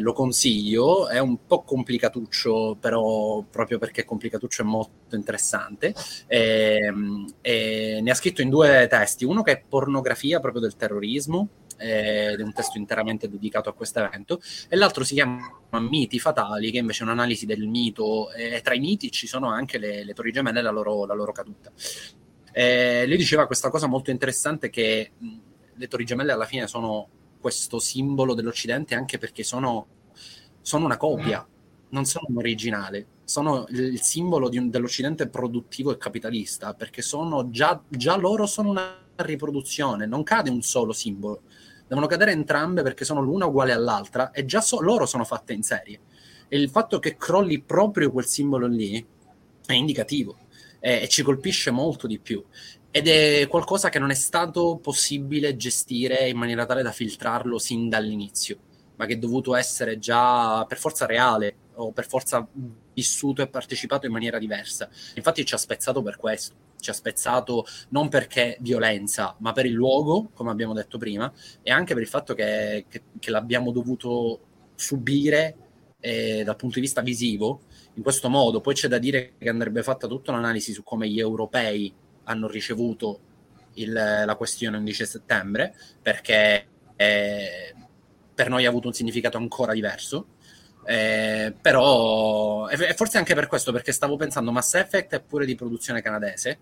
Lo consiglio, è un po' complicatuccio, però proprio perché è complicatuccio è molto interessante. Ne ha scritto in due testi, uno che è pornografia proprio del terrorismo, ed è un testo interamente dedicato a questo evento, e l'altro si chiama Miti fatali, che invece è un'analisi del mito, e tra i miti ci sono anche le Torri Gemelle e la loro caduta. Lui diceva questa cosa molto interessante, che le Torri Gemelle alla fine sono questo simbolo dell'Occidente, anche perché sono una copia, non sono un originale, sono il simbolo dell'Occidente produttivo e capitalista, perché sono già loro sono una riproduzione, non cade un solo simbolo, devono cadere entrambe perché sono l'una uguale all'altra, e già loro sono fatte in serie, e il fatto che crolli proprio quel simbolo lì è indicativo, e ci colpisce molto di più, ed è qualcosa che non è stato possibile gestire in maniera tale da filtrarlo sin dall'inizio, ma che è dovuto essere già per forza reale, o per forza vissuto e partecipato in maniera diversa. Infatti ci ha spezzato per questo, ci ha spezzato non perché violenza, ma per il luogo, come abbiamo detto prima, e anche per il fatto che l'abbiamo dovuto subire dal punto di vista visivo in questo modo. Poi c'è da dire che andrebbe fatta tutta un'analisi su come gli europei hanno ricevuto la questione 11 settembre, perché per noi ha avuto un significato ancora diverso. Però e forse anche per questo, perché stavo pensando Mass Effect è pure di produzione canadese,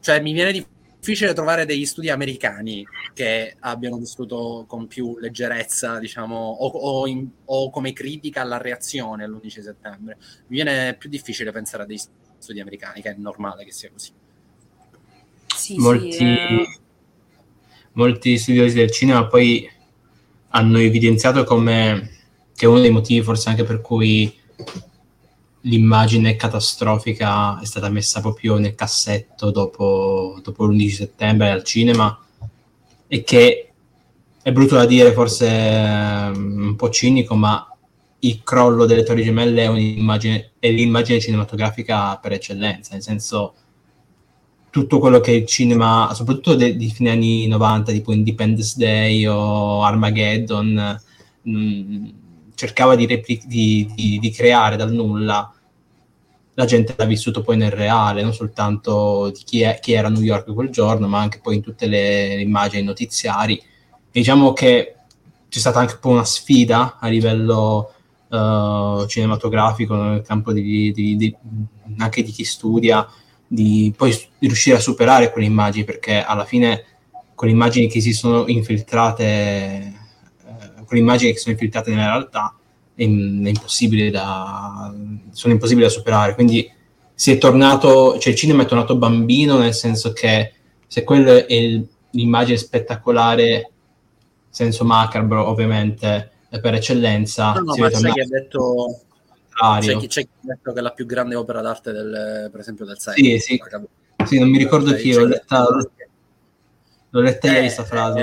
cioè mi viene difficile trovare degli studi americani che abbiano vissuto con più leggerezza, diciamo, o come critica alla reazione all'11 settembre. Mi viene più difficile pensare a degli studi americani, che è normale che sia così. Molti studiosi del cinema poi hanno evidenziato come che è uno dei motivi forse anche per cui l'immagine catastrofica è stata messa proprio nel cassetto dopo l'11 settembre al cinema, e che è brutto da dire, forse un po' cinico, ma il crollo delle Torri Gemelle è l'immagine cinematografica per eccellenza, nel senso tutto quello che il cinema, soprattutto di fine anni 90, tipo Independence Day o Armageddon, cercava di creare dal nulla, la gente l'ha vissuto poi nel reale, non soltanto di chi era a New York quel giorno, ma anche poi in tutte le immagini notiziari. E diciamo che c'è stata anche un po' una sfida a livello cinematografico nel campo anche di chi studia, di poi riuscire a superare quelle immagini, perché alla fine quelle immagini che si sono infiltrate nella realtà sono impossibili da superare. Quindi il cinema è tornato bambino, nel senso che se quella è l'immagine spettacolare, senso macabro ovviamente, per eccellenza. C'è chi ha detto che è la più grande opera d'arte per esempio del secolo. Sì, non mi ricordo chi, l'ho letta ieri questa frase.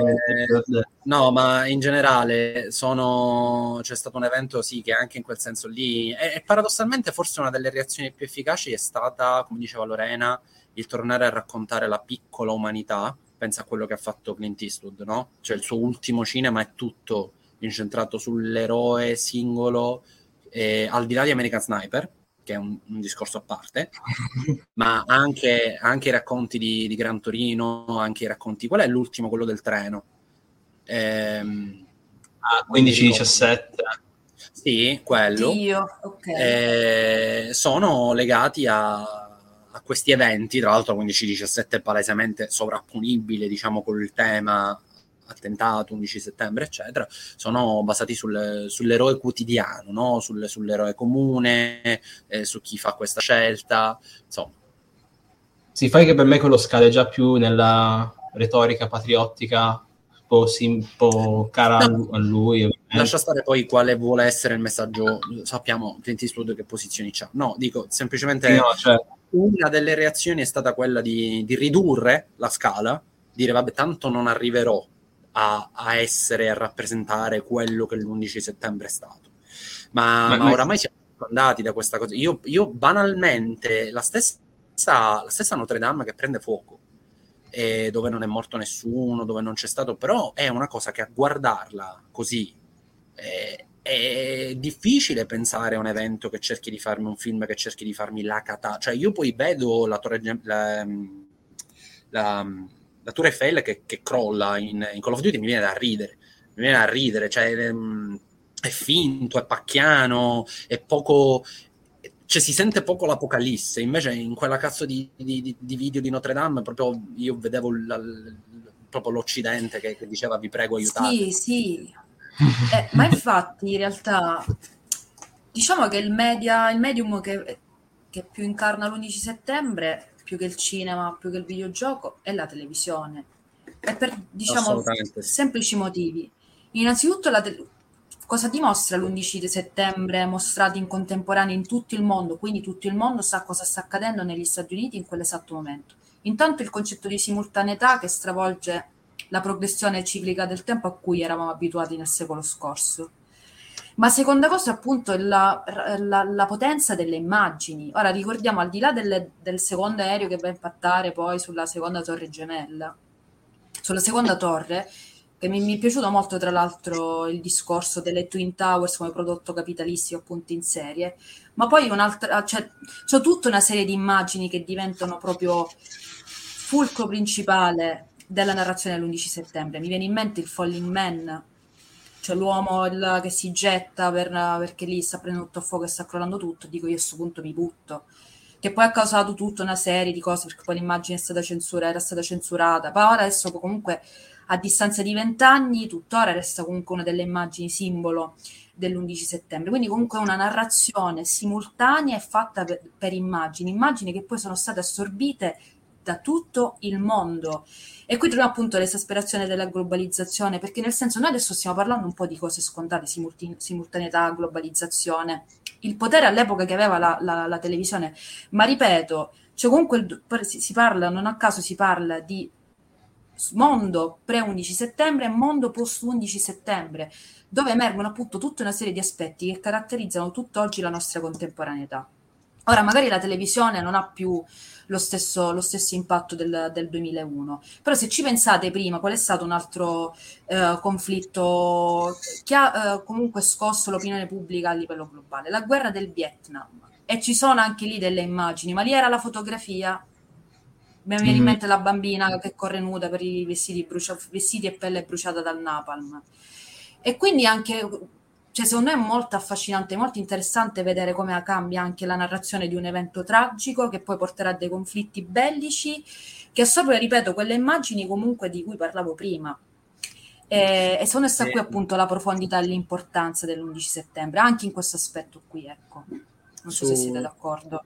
No, ma in generale c'è stato un evento, sì, che anche in quel senso lì, e paradossalmente forse una delle reazioni più efficaci è stata, come diceva Lorena, il tornare a raccontare la piccola umanità. Pensa a quello che ha fatto Clint Eastwood, no? Cioè il suo ultimo cinema è tutto incentrato sull'eroe singolo, al di là di American Sniper, che è un discorso a parte, ma anche i racconti di Gran Torino, anche i racconti, qual è l'ultimo? Quello del treno. 15-17. Sì, quello. Okay. Sono legati a questi eventi, tra l'altro 15-17 è palesemente sovrapponibile, diciamo, col tema attentato, 11 settembre, eccetera. Sono basati sull'eroe quotidiano, no? Sull'eroe comune, su chi fa questa scelta, insomma. Si fa che per me quello scade già più nella retorica patriottica, un po' cara a lui. Ovviamente. Lascia stare poi quale vuole essere il messaggio, sappiamo Clint Eastwood che posizioni c'ha. No, dico, semplicemente una delle reazioni è stata quella di ridurre la scala, dire vabbè, tanto non arriverò a essere, a rappresentare quello che l'11 settembre è stato, ma oramai siamo andati da questa cosa. Io banalmente la stessa Notre Dame che prende fuoco, dove non è morto nessuno, dove non c'è stato, però è una cosa che a guardarla così è difficile pensare a un evento che cerchi di farmi un film, che cerchi di farmi la cata, cioè io poi vedo la Tour Eiffel che crolla in Call of Duty, mi viene da ridere, cioè è finto, è pacchiano, è poco, cioè si sente poco l'apocalisse. Invece in quella cazzo di video di Notre Dame proprio io vedevo proprio l'Occidente che diceva vi prego aiutate. Sì. Ma infatti in realtà diciamo che il medium che più incarna l'11 settembre, più che il cinema, più che il videogioco, è la televisione. E per, diciamo, semplici motivi. Innanzitutto, cosa dimostra l'11 settembre mostrato in contemporanea in tutto il mondo? Quindi tutto il mondo sa cosa sta accadendo negli Stati Uniti in quell'esatto momento. Intanto il concetto di simultaneità che stravolge la progressione ciclica del tempo a cui eravamo abituati nel secolo scorso. Ma seconda cosa, appunto, è la potenza delle immagini. Ora, ricordiamo, al di là del secondo aereo che va a impattare poi sulla seconda torre gemella, sulla seconda torre, che mi è piaciuto molto, tra l'altro, il discorso delle Twin Towers come prodotto capitalistico, appunto, in serie, ma poi un'altra, cioè, c'è tutta una serie di immagini che diventano proprio fulcro principale della narrazione dell'11 settembre. Mi viene in mente il Falling Man, cioè l'uomo che si getta perché lì sta prendendo tutto a fuoco e sta crollando tutto, dico io a questo punto mi butto, che poi ha causato tutta una serie di cose, perché poi l'immagine era stata censurata, ma ora adesso comunque a distanza di 20 anni tuttora resta comunque una delle immagini simbolo dell'11 settembre. Quindi comunque è una narrazione simultanea e fatta per immagini che poi sono state assorbite da tutto il mondo. E qui troviamo appunto l'esasperazione della globalizzazione, perché nel senso noi adesso stiamo parlando un po' di cose scontate, simultaneità, globalizzazione, il potere all'epoca che aveva la televisione, ma ripeto, cioè comunque si parla, non a caso si parla di mondo pre-11 settembre e mondo post-11 settembre, dove emergono appunto tutta una serie di aspetti che caratterizzano tutt'oggi la nostra contemporaneità. Ora, magari la televisione non ha più lo stesso impatto del 2001, però se ci pensate prima, qual è stato un altro conflitto che ha comunque scosso l'opinione pubblica a livello globale? La guerra del Vietnam. E ci sono anche lì delle immagini, ma lì era la fotografia. Mi viene in mente la bambina che corre nuda per i vestiti e pelle bruciata dal napalm. E quindi anche... Cioè, secondo me è molto affascinante, molto interessante vedere come cambia anche la narrazione di un evento tragico che poi porterà a dei conflitti bellici che assorbe, ripeto, quelle immagini comunque di cui parlavo prima. E secondo me sta qui appunto la profondità e l'importanza dell'11 settembre, anche in questo aspetto qui, ecco. Non so se siete d'accordo.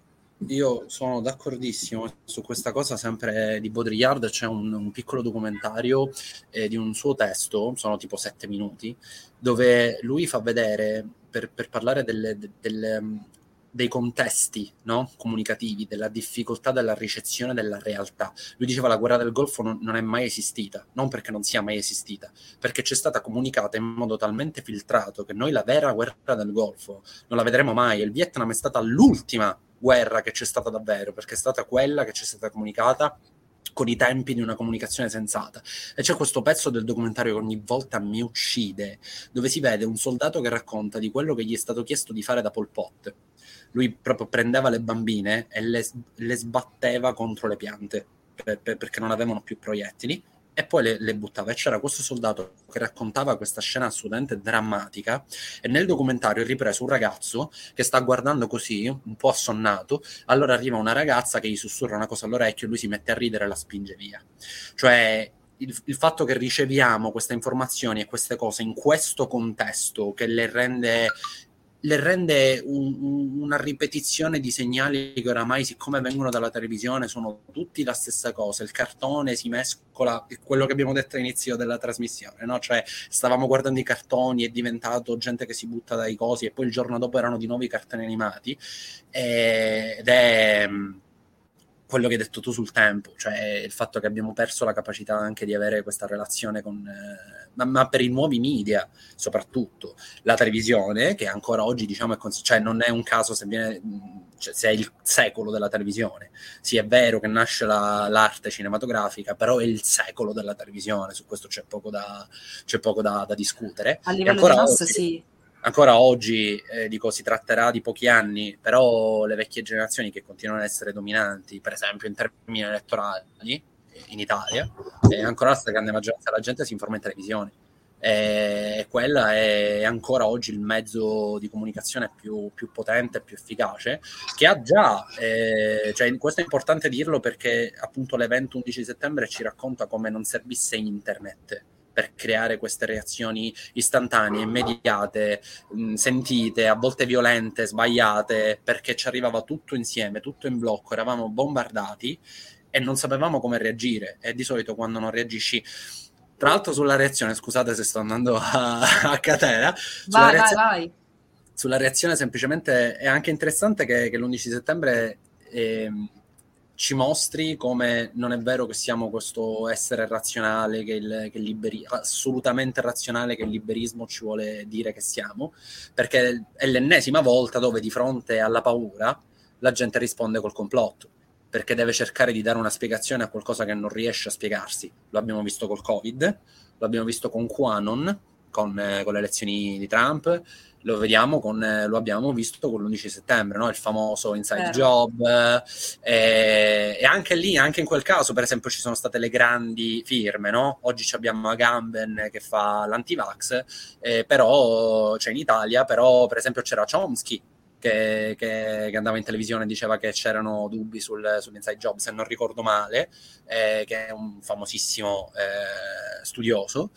Io sono d'accordissimo su questa cosa. Sempre di Baudrillard c'è un piccolo documentario di un suo testo, sono tipo 7 minuti, dove lui fa vedere, per parlare dei contesti, no? comunicativi, della difficoltà della ricezione della realtà. Lui diceva la guerra del Golfo non è mai esistita, non perché non sia mai esistita, perché c'è stata comunicata in modo talmente filtrato che noi la vera guerra del Golfo non la vedremo mai. Il Vietnam è stata l'ultima guerra che c'è stata davvero, perché è stata quella che c'è stata comunicata con i tempi di una comunicazione sensata. E c'è questo pezzo del documentario che ogni volta mi uccide, dove si vede un soldato che racconta di quello che gli è stato chiesto di fare da Pol Pot. Lui proprio prendeva le bambine e le sbatteva contro le piante perché non avevano più proiettili, e poi le buttava. E c'era questo soldato che raccontava questa scena assolutamente drammatica, e nel documentario è ripreso un ragazzo che sta guardando così, un po' assonnato. Allora arriva una ragazza che gli sussurra una cosa all'orecchio, lui si mette a ridere e la spinge via. Cioè il fatto che riceviamo queste informazioni e queste cose in questo contesto che le rende una ripetizione di segnali che oramai, siccome vengono dalla televisione, sono tutti la stessa cosa. Il cartone si mescola, quello che abbiamo detto all'inizio della trasmissione, no? Cioè stavamo guardando i cartoni, è diventato gente che si butta dai cosi, e poi il giorno dopo erano di nuovo i cartoni animati, ed è quello che hai detto tu sul tempo, cioè il fatto che abbiamo perso la capacità anche di avere questa relazione con... ma per i nuovi media, soprattutto la televisione, che ancora oggi, diciamo, cioè non è un caso se viene... Cioè, se è il secolo della televisione. Sì, è vero che nasce l'arte cinematografica, però è il secolo della televisione, su questo c'è poco da discutere. A livello di nostro, sì. Ancora oggi, si tratterà di pochi anni, però le vecchie generazioni che continuano ad essere dominanti, per esempio in termini elettorali in Italia, ancora la stragrande maggioranza della gente si informa in televisione. E quella è ancora oggi il mezzo di comunicazione più potente, più efficace, che ha già cioè, questo è importante dirlo, perché appunto l'evento 11 settembre ci racconta come non servisse internet per creare queste reazioni istantanee, immediate, sentite, a volte violente, sbagliate, perché ci arrivava tutto insieme, tutto in blocco, eravamo bombardati e non sapevamo come reagire. E di solito quando non reagisci, tra l'altro sulla reazione, scusate se sto andando a catena, vai. Sulla reazione semplicemente è anche interessante che l'11 settembre ci mostri come non è vero che siamo questo essere razionale, assolutamente razionale, che il liberismo ci vuole dire che siamo, perché è l'ennesima volta dove di fronte alla paura la gente risponde col complotto, perché deve cercare di dare una spiegazione a qualcosa che non riesce a spiegarsi. Lo abbiamo visto col Covid, lo abbiamo visto con QAnon, con le elezioni di Trump, lo abbiamo visto con l'11 settembre, no? Il famoso inside job, e anche lì, anche in quel caso, per esempio, ci sono state le grandi firme, no? Oggi abbiamo Agamben che fa l'antivax, però c'è in Italia, però per esempio c'era Chomsky che andava in televisione e diceva che c'erano dubbi sull'inside job, se non ricordo male, che è un famosissimo studioso,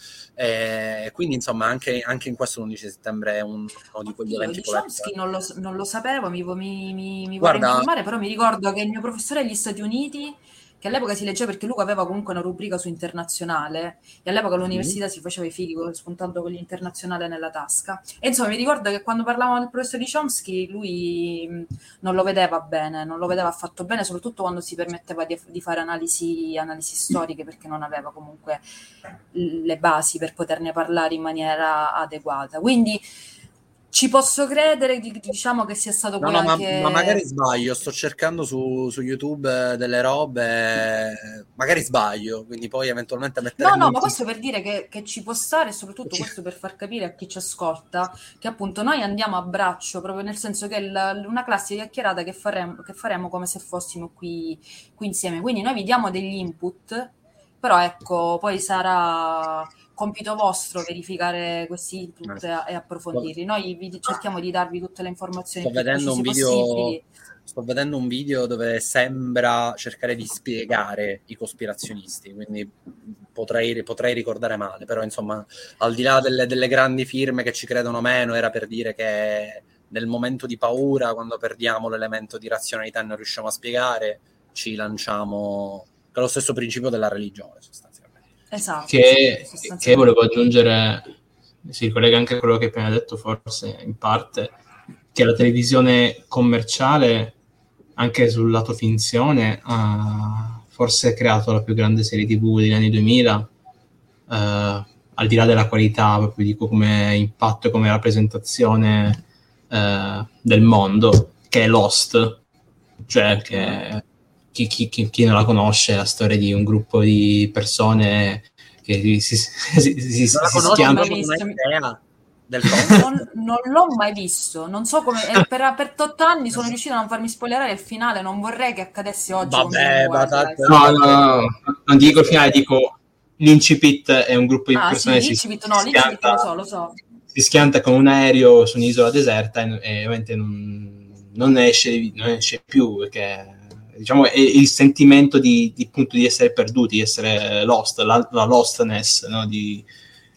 quindi insomma anche in questo l'11 settembre è uno di quegli eventi politici. Non lo sapevo, mi vorrei informare, però mi ricordo che il mio professore degli Stati Uniti, che all'epoca si leggeva perché Luca aveva comunque una rubrica su internazionale, e all'epoca all'università si faceva i fighi spuntando con l'internazionale nella tasca, e insomma mi ricordo che quando parlavamo del professor di Chomsky lui non lo vedeva affatto bene, soprattutto quando si permetteva di fare analisi storiche, perché non aveva comunque le basi per poterne parlare in maniera adeguata. Quindi ci posso credere, diciamo, che sia stato qualche... ma magari sbaglio, sto cercando su YouTube delle robe, magari sbaglio, quindi poi eventualmente metteremo... No, ma questo per dire che ci può stare, e soprattutto questo per far capire a chi ci ascolta che appunto noi andiamo a braccio, proprio nel senso che è una classica chiacchierata che faremo come se fossimo qui insieme. Quindi noi vi diamo degli input, però ecco, poi sarà... compito vostro verificare questi input e approfondirli. Noi cerchiamo di darvi tutte le informazioni possibili. Sto vedendo un video dove sembra cercare di spiegare i cospirazionisti, quindi potrei ricordare male, però insomma, al di là delle grandi firme che ci credono meno, era per dire che nel momento di paura, quando perdiamo l'elemento di razionalità e non riusciamo a spiegare, ci lanciamo, che è lo stesso principio della religione sostanzialmente. Esatto, che volevo aggiungere, si ricollega anche a quello che hai appena detto, forse in parte, che la televisione commerciale, anche sul lato finzione, ha forse creato la più grande serie TV degli anni 2000, al di là della qualità, proprio dico come impatto e come rappresentazione del mondo, che è Lost, cioè che... Chi non la conosce, la storia di un gruppo di persone che si schiantano. Non l'ho mai visto, non so come. Per 8 anni sono riuscito a non farmi spoilerare il finale, non vorrei che accadesse oggi. Vabbè, no, non dico il finale, dico l'incipit. È un gruppo di persone che si schianta con un aereo su un'isola deserta e ovviamente non esce più, perché diciamo è il sentimento di essere perduti, di essere lost, la lostness, no? di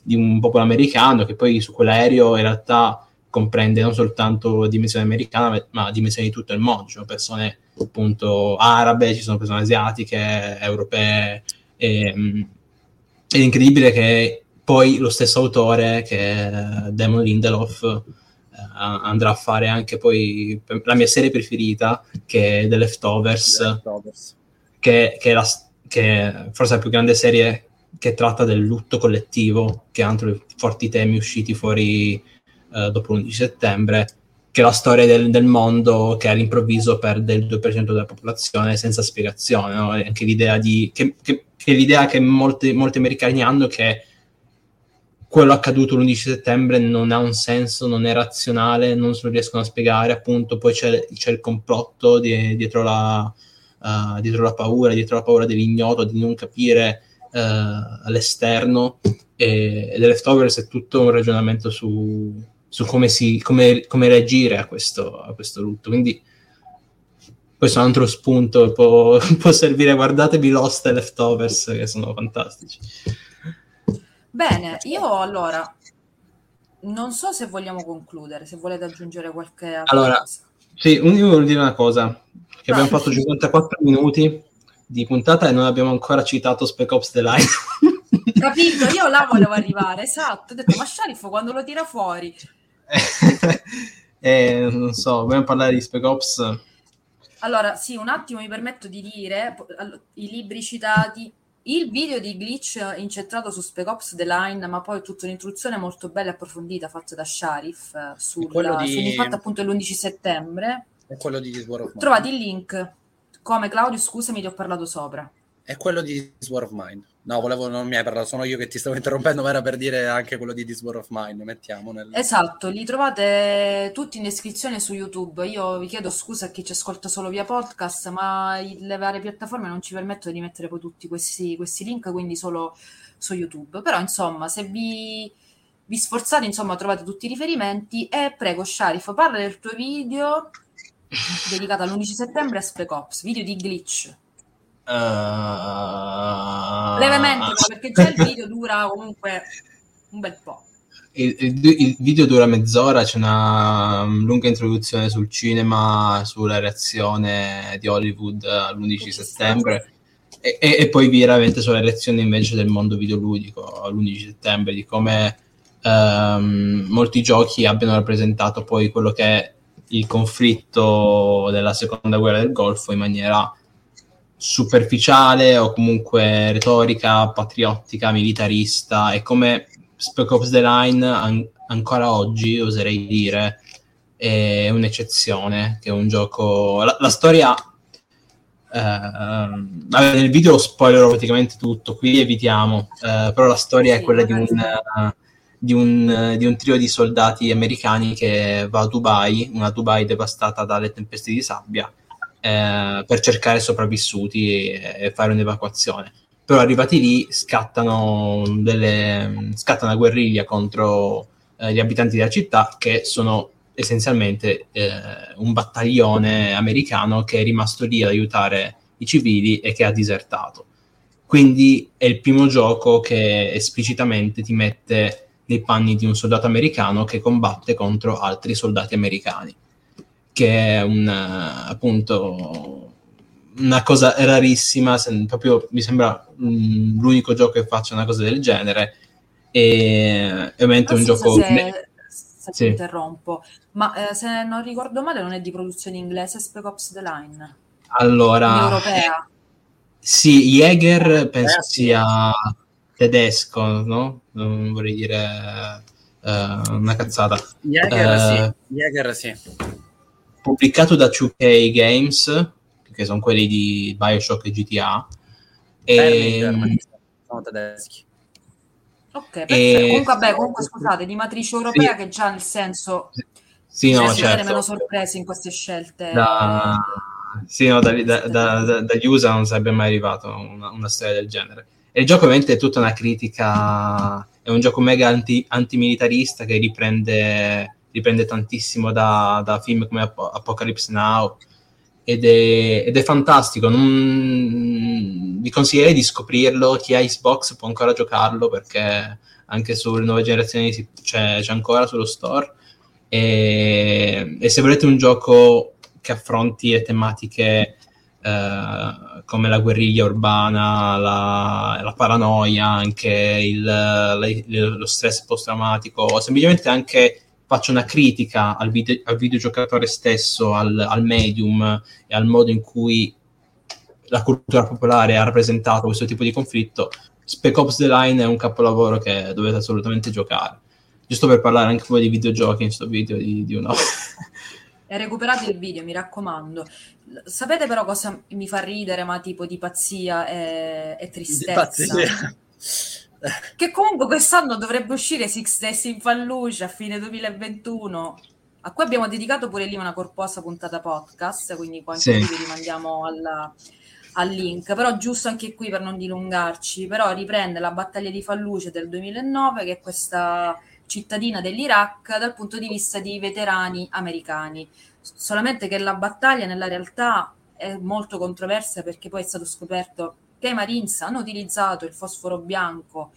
un popolo americano che poi su quell'aereo in realtà comprende non soltanto la dimensione americana, ma la dimensione di tutto il mondo. Ci sono persone appunto arabe, ci sono persone asiatiche, europee, è incredibile che poi lo stesso autore, che è Damon Lindelof, andrà a fare anche poi la mia serie preferita, che è The Leftovers, che è forse la più grande serie che tratta del lutto collettivo, che hanno i forti temi usciti fuori dopo l'11 settembre, che è la storia del mondo che all'improvviso perde il 2% della popolazione senza spiegazione, no? Anche l'idea che l'idea che molti americani hanno, che quello accaduto l'11 settembre non ha un senso, non è razionale, non se lo riescono a spiegare, appunto. Poi c'è il complotto dietro la paura dell'ignoto, di non capire all'esterno. E The Leftovers è tutto un ragionamento su come reagire a questo lutto. Quindi questo è un altro spunto, può servire. Guardatevi Lost e Leftovers, che sono fantastici. Bene, io allora non so se vogliamo concludere, se volete aggiungere qualche altra cosa. Sì, io voglio dire una cosa, che abbiamo fatto 54 minuti di puntata e non abbiamo ancora citato Spec Ops The Line. Capito, io là volevo arrivare, esatto, ho detto, ma Sharif quando lo tira fuori? Non so, vogliamo parlare di Spec Ops? Allora, sì, un attimo mi permetto di dire, i libri citati, il video di Glitch incentrato su Spec Ops The Line, ma poi tutta un'introduzione molto bella e approfondita fatta da Sharif sull'impatto appunto dell'11 settembre. È quello di This War of Mine. Trovate il link. Come, Claudio, scusami, ti ho parlato sopra. È quello di This War of Mine. No, volevo, non mi hai parlato, sono io che ti stavo interrompendo, ma era per dire anche quello di This War of Mine. Mettiamo nel... Esatto, li trovate tutti in descrizione su YouTube. Io vi chiedo scusa a chi ci ascolta solo via podcast, ma le varie piattaforme non ci permettono di mettere poi tutti questi link, quindi solo su YouTube. Però, insomma, se vi sforzate, insomma, trovate tutti i riferimenti. E prego, Sharif, parla del tuo video dedicato all'11 settembre a Spec Ops, video di Glitch. Brevemente, perché già il video dura comunque un bel po'. Il video dura mezz'ora, c'è una lunga introduzione sul cinema, sulla reazione di Hollywood all'11 settembre e poi veramente sulla reazione invece del mondo videoludico all'11 settembre, di come molti giochi abbiano rappresentato poi quello che è il conflitto della seconda guerra del Golfo in maniera superficiale o comunque retorica, patriottica, militarista, e come Spec Ops The Line ancora oggi, oserei dire, è un'eccezione, che è un gioco... La storia... nel video spoilerò praticamente tutto, qui evitiamo, però la storia è quella di un trio di soldati americani che va a Dubai, una Dubai devastata dalle tempeste di sabbia, per cercare sopravvissuti e fare un'evacuazione. Però arrivati lì scatta una guerriglia contro gli abitanti della città, che sono essenzialmente un battaglione americano che è rimasto lì ad aiutare i civili e che ha disertato. Quindi è il primo gioco che esplicitamente ti mette nei panni di un soldato americano che combatte contro altri soldati americani, che è una cosa rarissima, proprio mi sembra l'unico gioco che faccia una cosa del genere, e ovviamente è un gioco... Se ti interrompo, ma se non ricordo male non è di produzione inglese Spec Ops The Line? Allora... europea? Sì, Jäger penso sia tedesco, no? Non vorrei dire una cazzata. Jäger sì. Pubblicato da 2K Games, che sono quelli di BioShock e GTA. Sono tedeschi. Ok, comunque scusate, di matrice europea, sì, che già nel senso... Sì, no, certo. Meno sorprese in queste scelte. Dagli USA non sarebbe mai arrivato una storia del genere. E il gioco ovviamente è tutta una critica... È un gioco mega antimilitarista che riprende tantissimo da film come Apocalypse Now, ed è fantastico. Vi consiglierei di scoprirlo. Chi ha Xbox può ancora giocarlo, perché anche sulle nuove generazioni c'è ancora sullo store, e se volete un gioco che affronti le tematiche come la guerriglia urbana, la paranoia, anche lo stress post-traumatico, o semplicemente anche faccio una critica al videogiocatore stesso, al medium e al modo in cui la cultura popolare ha rappresentato questo tipo di conflitto, Spec Ops The Line è un capolavoro che dovete assolutamente giocare. Giusto per parlare anche voi di videogiochi in questo video di un'ora. E recuperate il video, mi raccomando. Sapete però cosa mi fa ridere, ma tipo di pazzia e tristezza? Che comunque quest'anno dovrebbe uscire Six Days in Fallujah a fine 2021, a cui abbiamo dedicato pure lì una corposa puntata podcast, quindi qua anche qui vi rimandiamo al link. Però giusto anche qui, per non dilungarci, però riprende la battaglia di Fallujah del 2009, che è questa cittadina dell'Iraq, dal punto di vista di veterani americani, solamente che la battaglia nella realtà è molto controversa, perché poi è stato scoperto che i Marines hanno utilizzato il fosforo bianco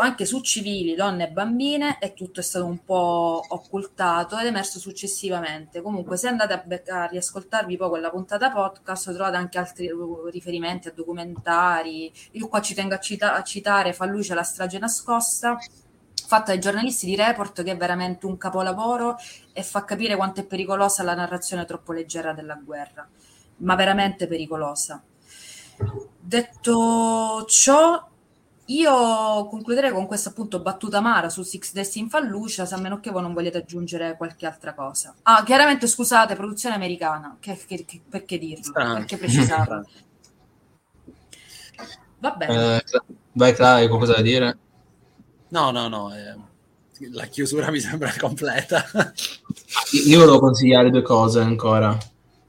anche su civili, donne e bambine, e tutto è stato un po' occultato ed emerso successivamente. Comunque, se andate a riascoltarvi poi quella puntata podcast, trovate anche altri riferimenti a documentari. Io qua ci tengo a citare Fallujah, la strage nascosta, fatto dai giornalisti di Report, che è veramente un capolavoro e fa capire quanto è pericolosa la narrazione troppo leggera della guerra, ma veramente pericolosa. Detto ciò, io concluderei con questa appunto battuta amara su Six Days in Fallujah, se a meno che voi non vogliate aggiungere qualche altra cosa. Ah, chiaramente, scusate, produzione americana, che perché dirlo? Perché precisarlo? Va bene. Vai Claudio, cosa da dire? No, la chiusura mi sembra completa. Io volevo consigliare due cose ancora.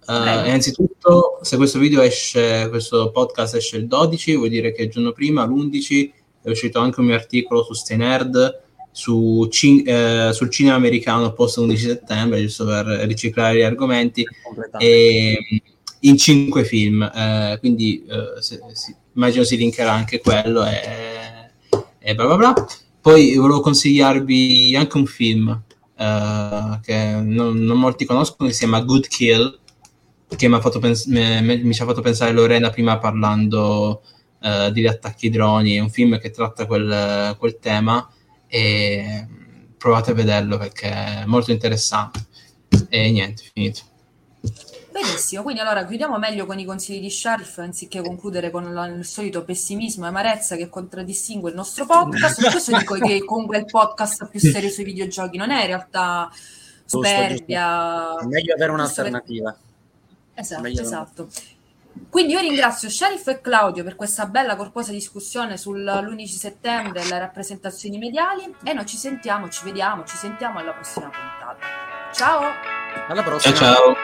Innanzitutto, se questo video esce, questo podcast esce il 12, vuol dire che il giorno prima, l'11, è uscito anche un mio articolo su Senerd sul cinema americano post 11 settembre, giusto per riciclare gli argomenti, e in 5 film, quindi immagino si linkerà anche quello e bla bla bla. Poi volevo consigliarvi anche un film che non molti conoscono, che si chiama Good Kill, che mi ci ha fatto pensare Lorena prima parlando degli attacchi droni. È un film che tratta quel tema, e provate a vederlo perché è molto interessante. E niente, finito. Benissimo, quindi allora chiudiamo meglio con i consigli di Sharif, anziché concludere con il solito pessimismo e amarezza che contraddistingue il nostro podcast. Per questo dico che comunque il podcast più serio sui videogiochi non è in realtà superbia. È meglio avere un'alternativa. Esatto. Quindi io ringrazio Sharif e Claudio per questa bella corposa discussione sull'11 settembre e le rappresentazioni mediali, e noi ci sentiamo alla prossima puntata. Ciao! Alla prossima! Ciao!